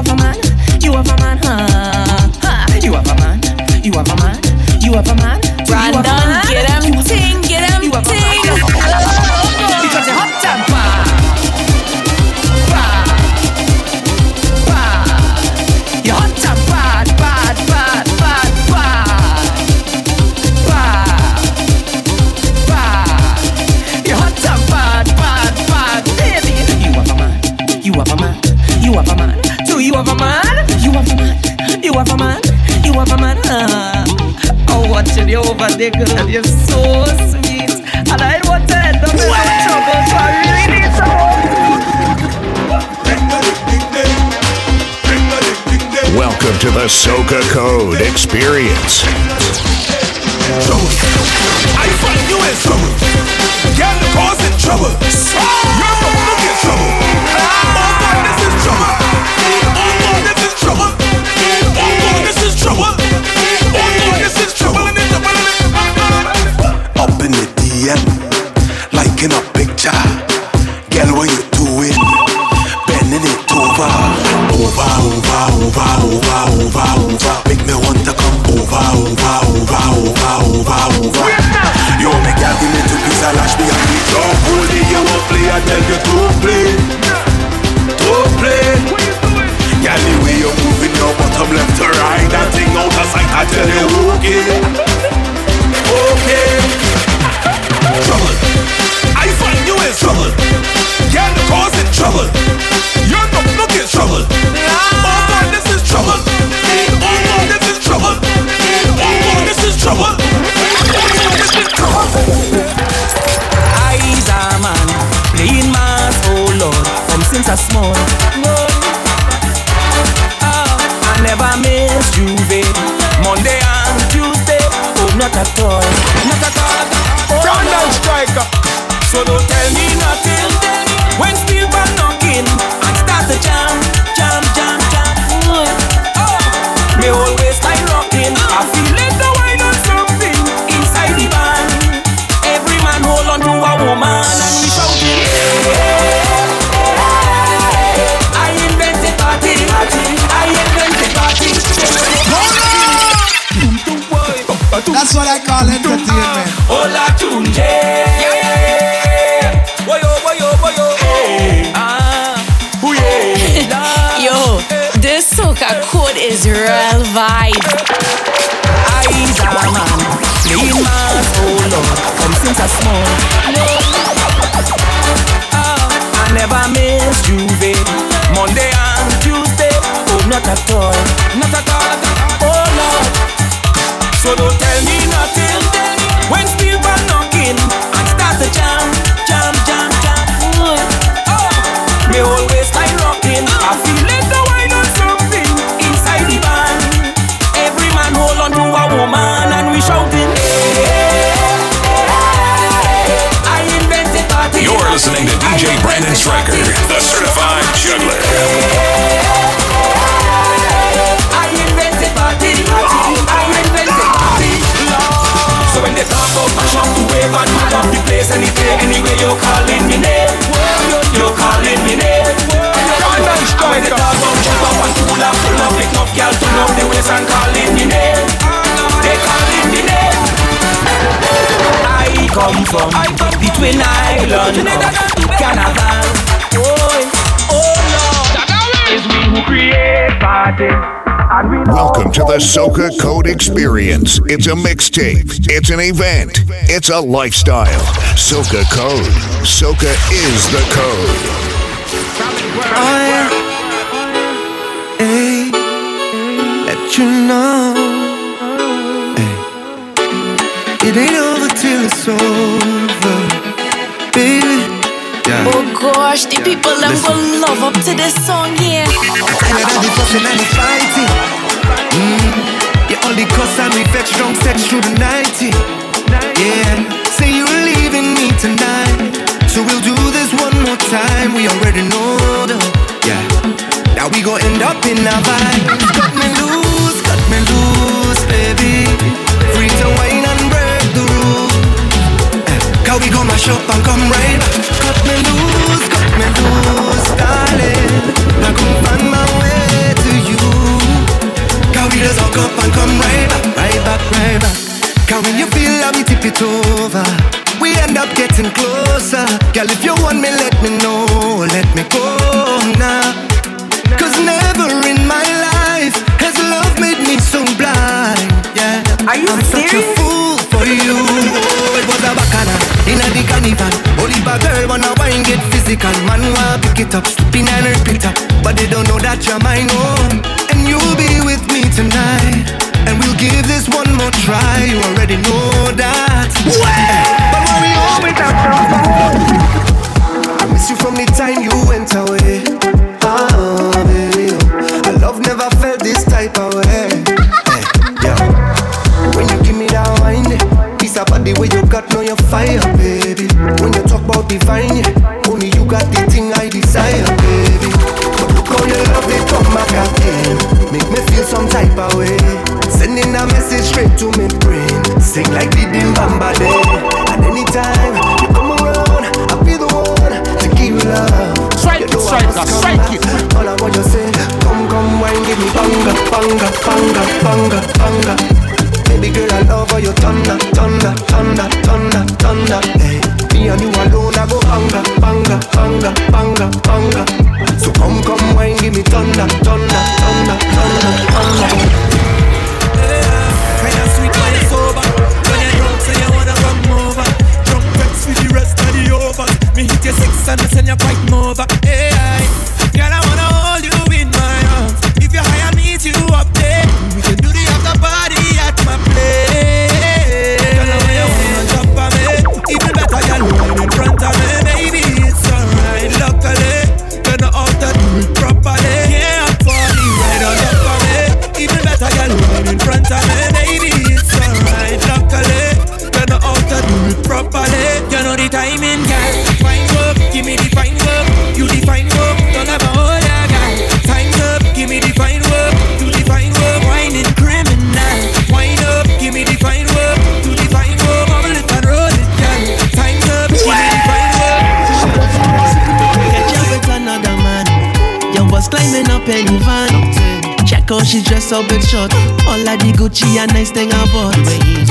a man, you are a man, you are a man, ha. You are a man, you are a man, you are a man. Brandon, get them ting, get them ting. Because you're hot temper. Bad, bad. You're hot temper, bad, bad, bad, bad, bad, bad. You're hot temper, bad, bad, bad, baby. You have a man, you have a man, you have a man. Do you have a man? You have a man, you have a man, you have a man. Uh. Watching you over there, girl, you're so sweet, and I don't want to end up in trouble, so I really need someone. Welcome to the Soca Code Experience. I find you in trouble, get causing trouble. You're gonna look at trouble. Oh God, this is trouble. Oh God, this is trouble. Oh God, this is trouble. Up in the D M, liking a picture. Girl, what you doing? Bending it over, over, over, over, over, over, over. Make me want to come over, over, over, over, over, over. You want me girl, give me two pieces, lash me and me. Don't bully, you won't play, I tell you to play, to play. Girl, the way you move it, your bottom left to right, that thing out of sight, I tell you, okay, okay. Trouble, I find you in trouble. Girl, you're causing trouble. You're not looking trouble. Oh God, this is trouble. Oh God, this is trouble. Oh God, this is trouble. Oh God, this is trouble. Eyes are man, playing mass, oh Lord, from since I small. Oh, I never miss you, babe. Monday and Tuesday, oh not at all, not at all. Oh, Brandon Striker, so don't tell me nothing. When Steve was knocking, I start to jam, jam, jam, jam. Oh, me always like rocking. I feel it the wine on something inside the band. Every man hold on to a woman and we shouting. I invented party, party. I invented party. That's what I call entertainment. Hola Tunje. Boyo, boyo, boyo. Yo, this Soca Code is real vibe. Eyes are man, playing mass, oh Lord, from since I small. Oh, I never miss you, babe. Monday and Tuesday, oh not at all, not at all, oh Lord. So don't tell me nothing. When Steve was knocking, I start to jam, jam, jam, jam. Oh, me always like rocking. I feel it the wine on something inside the band. Hold on to a woman and we shouting. I invented party. You're listening to D J Brandon Striker, the certified juggler. I invented party. I invented party. So when they talk about passion to wave and put up the place any day, anyway you're calling me name. You're calling me name. When they talk about jump up and pull up, pull up, pick up, girl, turn up the waist and calling me name. They calling me name. I come from the Twin Island of Carnival. Oh, oh Lord, it's we who create party. Welcome to the Soca Code Experience. It's a mixtape, it's an event, it's a lifestyle. Soca Code. Soca is the code. Oh, yeah. Hey, let you know, hey. It ain't over till it's over, baby. Yeah. Oh gosh, the yeah. people them will love up to this song, yeah. Another fussing and fighting. Mm. Yeah, only cause I may fetch wrong sex through the ninety. Yeah, say you're leaving me tonight. So we'll do this one more time, we already know the, yeah. Now we gon' end up in our vibe. Cut me loose, cut me loose, baby. Free to wine and break the rules. Cause we gon' mash up and come right back. Cut me loose, cut me loose, darling. Now come find my way to you. Cause we just hook up and come right back, right back, right back. Cause when you feel like we tip it over, we end up getting closer. Girl, if you want me, let me know. Let me go now. Cause never in my life has love made me so blind. Yeah, are you I'm serious? Such a fool for you. Oh, it was a bacana in a the carnival. Oliver girl wanna wine, get physical. Man wanna pick it up, slipping and repeat up. But they don't know that you're mine, oh. And you'll be with me tonight. And we'll give this one more try. You already know that. Yeah. But when we open up, I miss you from the time you went away. Ah, oh, baby, oh. I love never felt this type of way. Hey, yeah. When you give me that wine, piece of body where you got, know your fire, baby. When you talk about divine, only you got the thing I desire, baby. But look how your love they come back again, make me feel some type of way. Sending a message straight to my brain. Sing like the Dimbamba day. And anytime you come around, I'll be the one to give you love. Strike it, strike it, strike it. All I want you say, come, come, wine, give me banga, banga, banga, banga, banga. Baby girl, I love all your thunder, thunder, thunder, thunder, thunder. Hey, me and you alone, I go banga, banga, banga, banga, banga. So come, come, wine, give me thunder, thunder. how she dress up in short. All of the Gucci and nice thing I bought.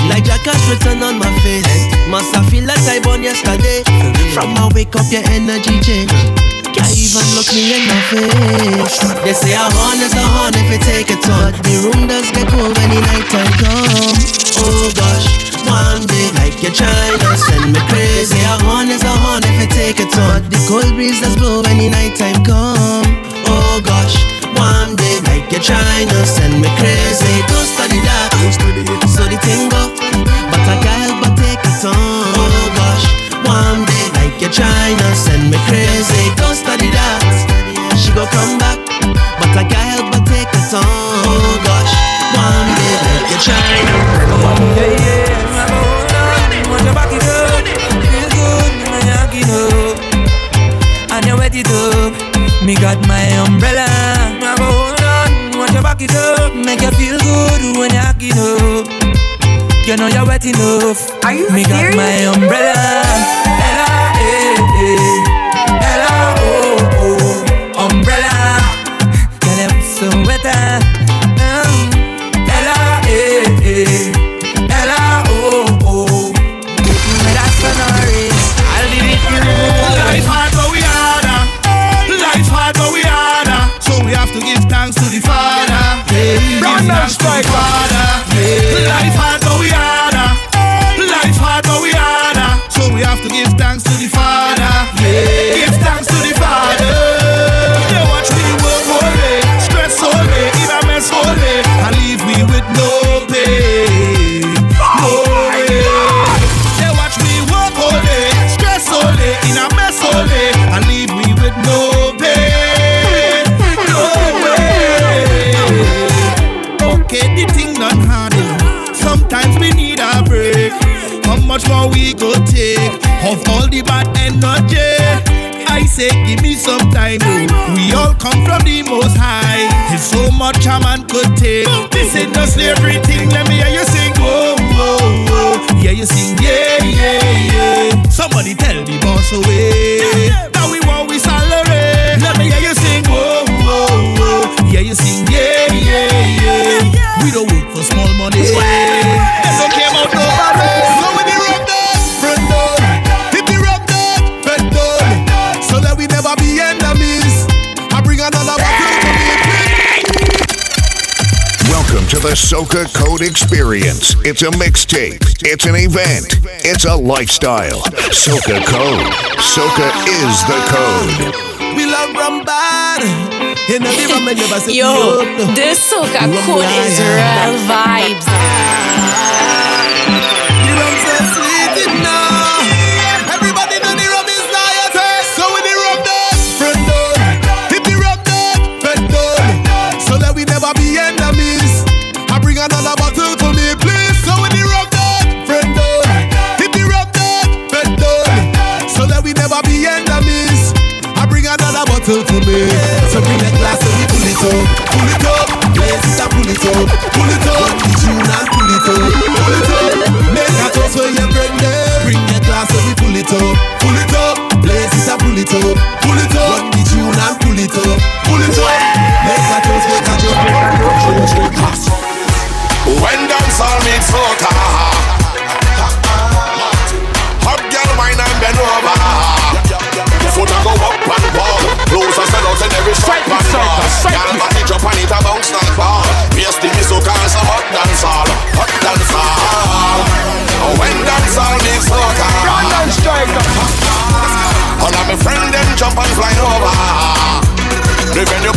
Like Jackass written on my face. Must I feel like I born yesterday. From my wake up your energy change. Can't even look me in my face. They say a horn is a horn if you take a turn. The room does get cold when the night time comes. Oh gosh, one day like you're trying to send me crazy. A horn is a horn if you take a turn. The cold breeze that's blow when the night time come. Oh gosh, one day like you're trying to send me crazy. Don't study that, don't study it. So the thing go, but I can't help but take it on. Oh gosh, one day like you're trying to send me crazy. Don't study that, she go come back, but I can't help but take it on. Oh gosh, one day like you're trying to yeah, yeah. It up. Me got my umbrella. Now go hold on, watch you back it up. Make you feel good when you hack it up. You know you're wet enough. Are you me serious? Got my umbrella. L A L O O umbrella. Girl, I'm so wet. L A L O O me that sonority. I'll leave it for you. To the Father, hey, Brandon Striker. Life hard but we harder. Life hard but we harder. So we have to give thanks to the Father. Hey. Give thanks to the Father. You watch me work all day, stress all day, eat a mess all day, and leave me with no pay, no way. You watch me work all day, stress all day, eat a mess all day, and leave me with no pay. Sometimes we need a break. How much more we go take of all the bad energy? I say give me some time. We all come from the Most High. It's so much a man could take. This ain't no slavery thing. Let me hear you sing. Whoa, whoa, whoa. Yeah, you sing. Yeah, yeah, yeah. Somebody tell the boss away that we want we salary. Let me hear you sing. Whoa, whoa, whoa. Yeah, you sing. Yeah, yeah, yeah. We don't work for small money. They don't care about no money. So we be rock that, friend down. If we rock that, friend down. So that we never be enemies. I bring another battle. Welcome to the Soca Code Experience. It's a mixtape. It's an event. It's a lifestyle. Soca Code. Soca is the code. We love rum bad. Yo, this Soca Code is real vibes. You don't say sweet it now. Everybody know the rum is diet. So we the rum that, friend down. If the rum that, friend down. So that we never be enemies. I bring another bottle to me, please. So we the rum that, friend down. If the rum that, friend down. So that we never be enemies. I bring another bottle to me. So bring that glass and we pull it up. Pull it up, yes, it's a pull it up. Pull it up, it's you now pull it up. Pull it up, make a toast for your friend. Bring that glass and we pull it up. Pull it up, yes, it's a pull it up. Pull it up, it's you now pull it up. Pull it up, make a toast for your friend. When dance all makes soca, hop girl wine and bend over. Foot a go up and ball, blows a sell out and every stripe and ball. Y'all back it up and it a bounce and ball. Yes, the miso cars a hot dance hall, hot dance hall. When dance hall makes soca, Brandon Striker. All of my friends them jump and fly over. The venue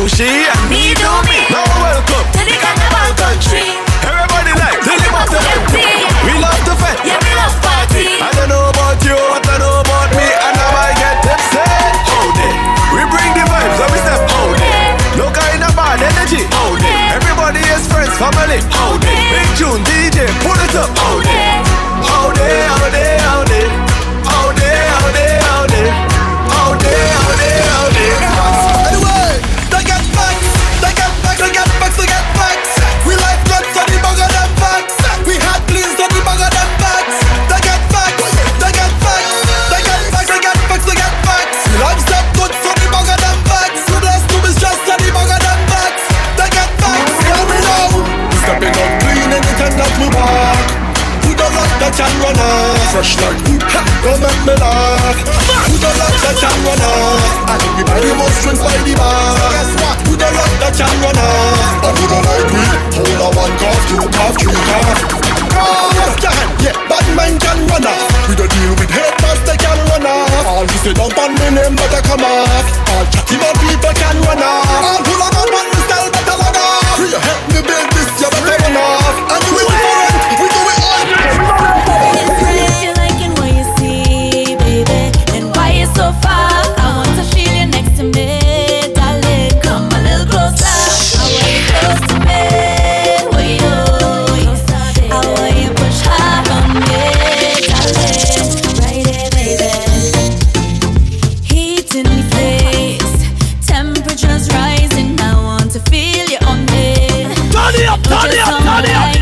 do she and me do me. Now welcome to the Carnival country. Everybody like to live up to empty. We love to fest, yeah we love party. I don't know about you, I don't know about me, and I might get upset. Hold it, we bring the vibes and we step hold it. No kind of bad energy, hold it. Everybody is friends, family, hold it. Big tune, D J, pull it up, hold it. Hold it, hold it, hold it. Hold it, hold it, hold it. Hold it, hold it, hold it. Anyway, they get facts, they get facts, they get facts, they get facts. We like drugs, so they bugger them facts. We had cleans, so they bugger them facts. They get facts, they get facts, they get facts, they get facts, they get facts. Life's that good, so they bugger them facts. You blessed to be stressed, so they bugger them facts. They get facts, let me know. Stepping up clean anytime that we walk. That can run off, fresh like wood, don't make me laugh. Who the love that can run off? I think we buy the most drinks by the bar. Guess what? Who the love that can run off? And who don't like me? Hold on one cough, two cough, three cough. Yes can, yeah, bad man can run off. We don't deal with haters, they can run off. All who say don't ban me name better come off. All chatty more people can run off. All who don't want me style better run off. Who you help me build this, you better run off. And we will follow. So far, I want to feel you next to me, darling. Come a little closer. I want you close to me. I want you push hard on me, darling. Right there, baby. Heat in the place, temperatures rising. I want to feel you on me. Turn it up, turn it up, turn it up.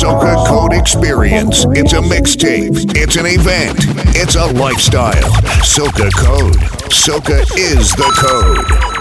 Soca Code Experience. It's a mixtape. It's an event. It's a lifestyle. Soca Code. Soca is the code.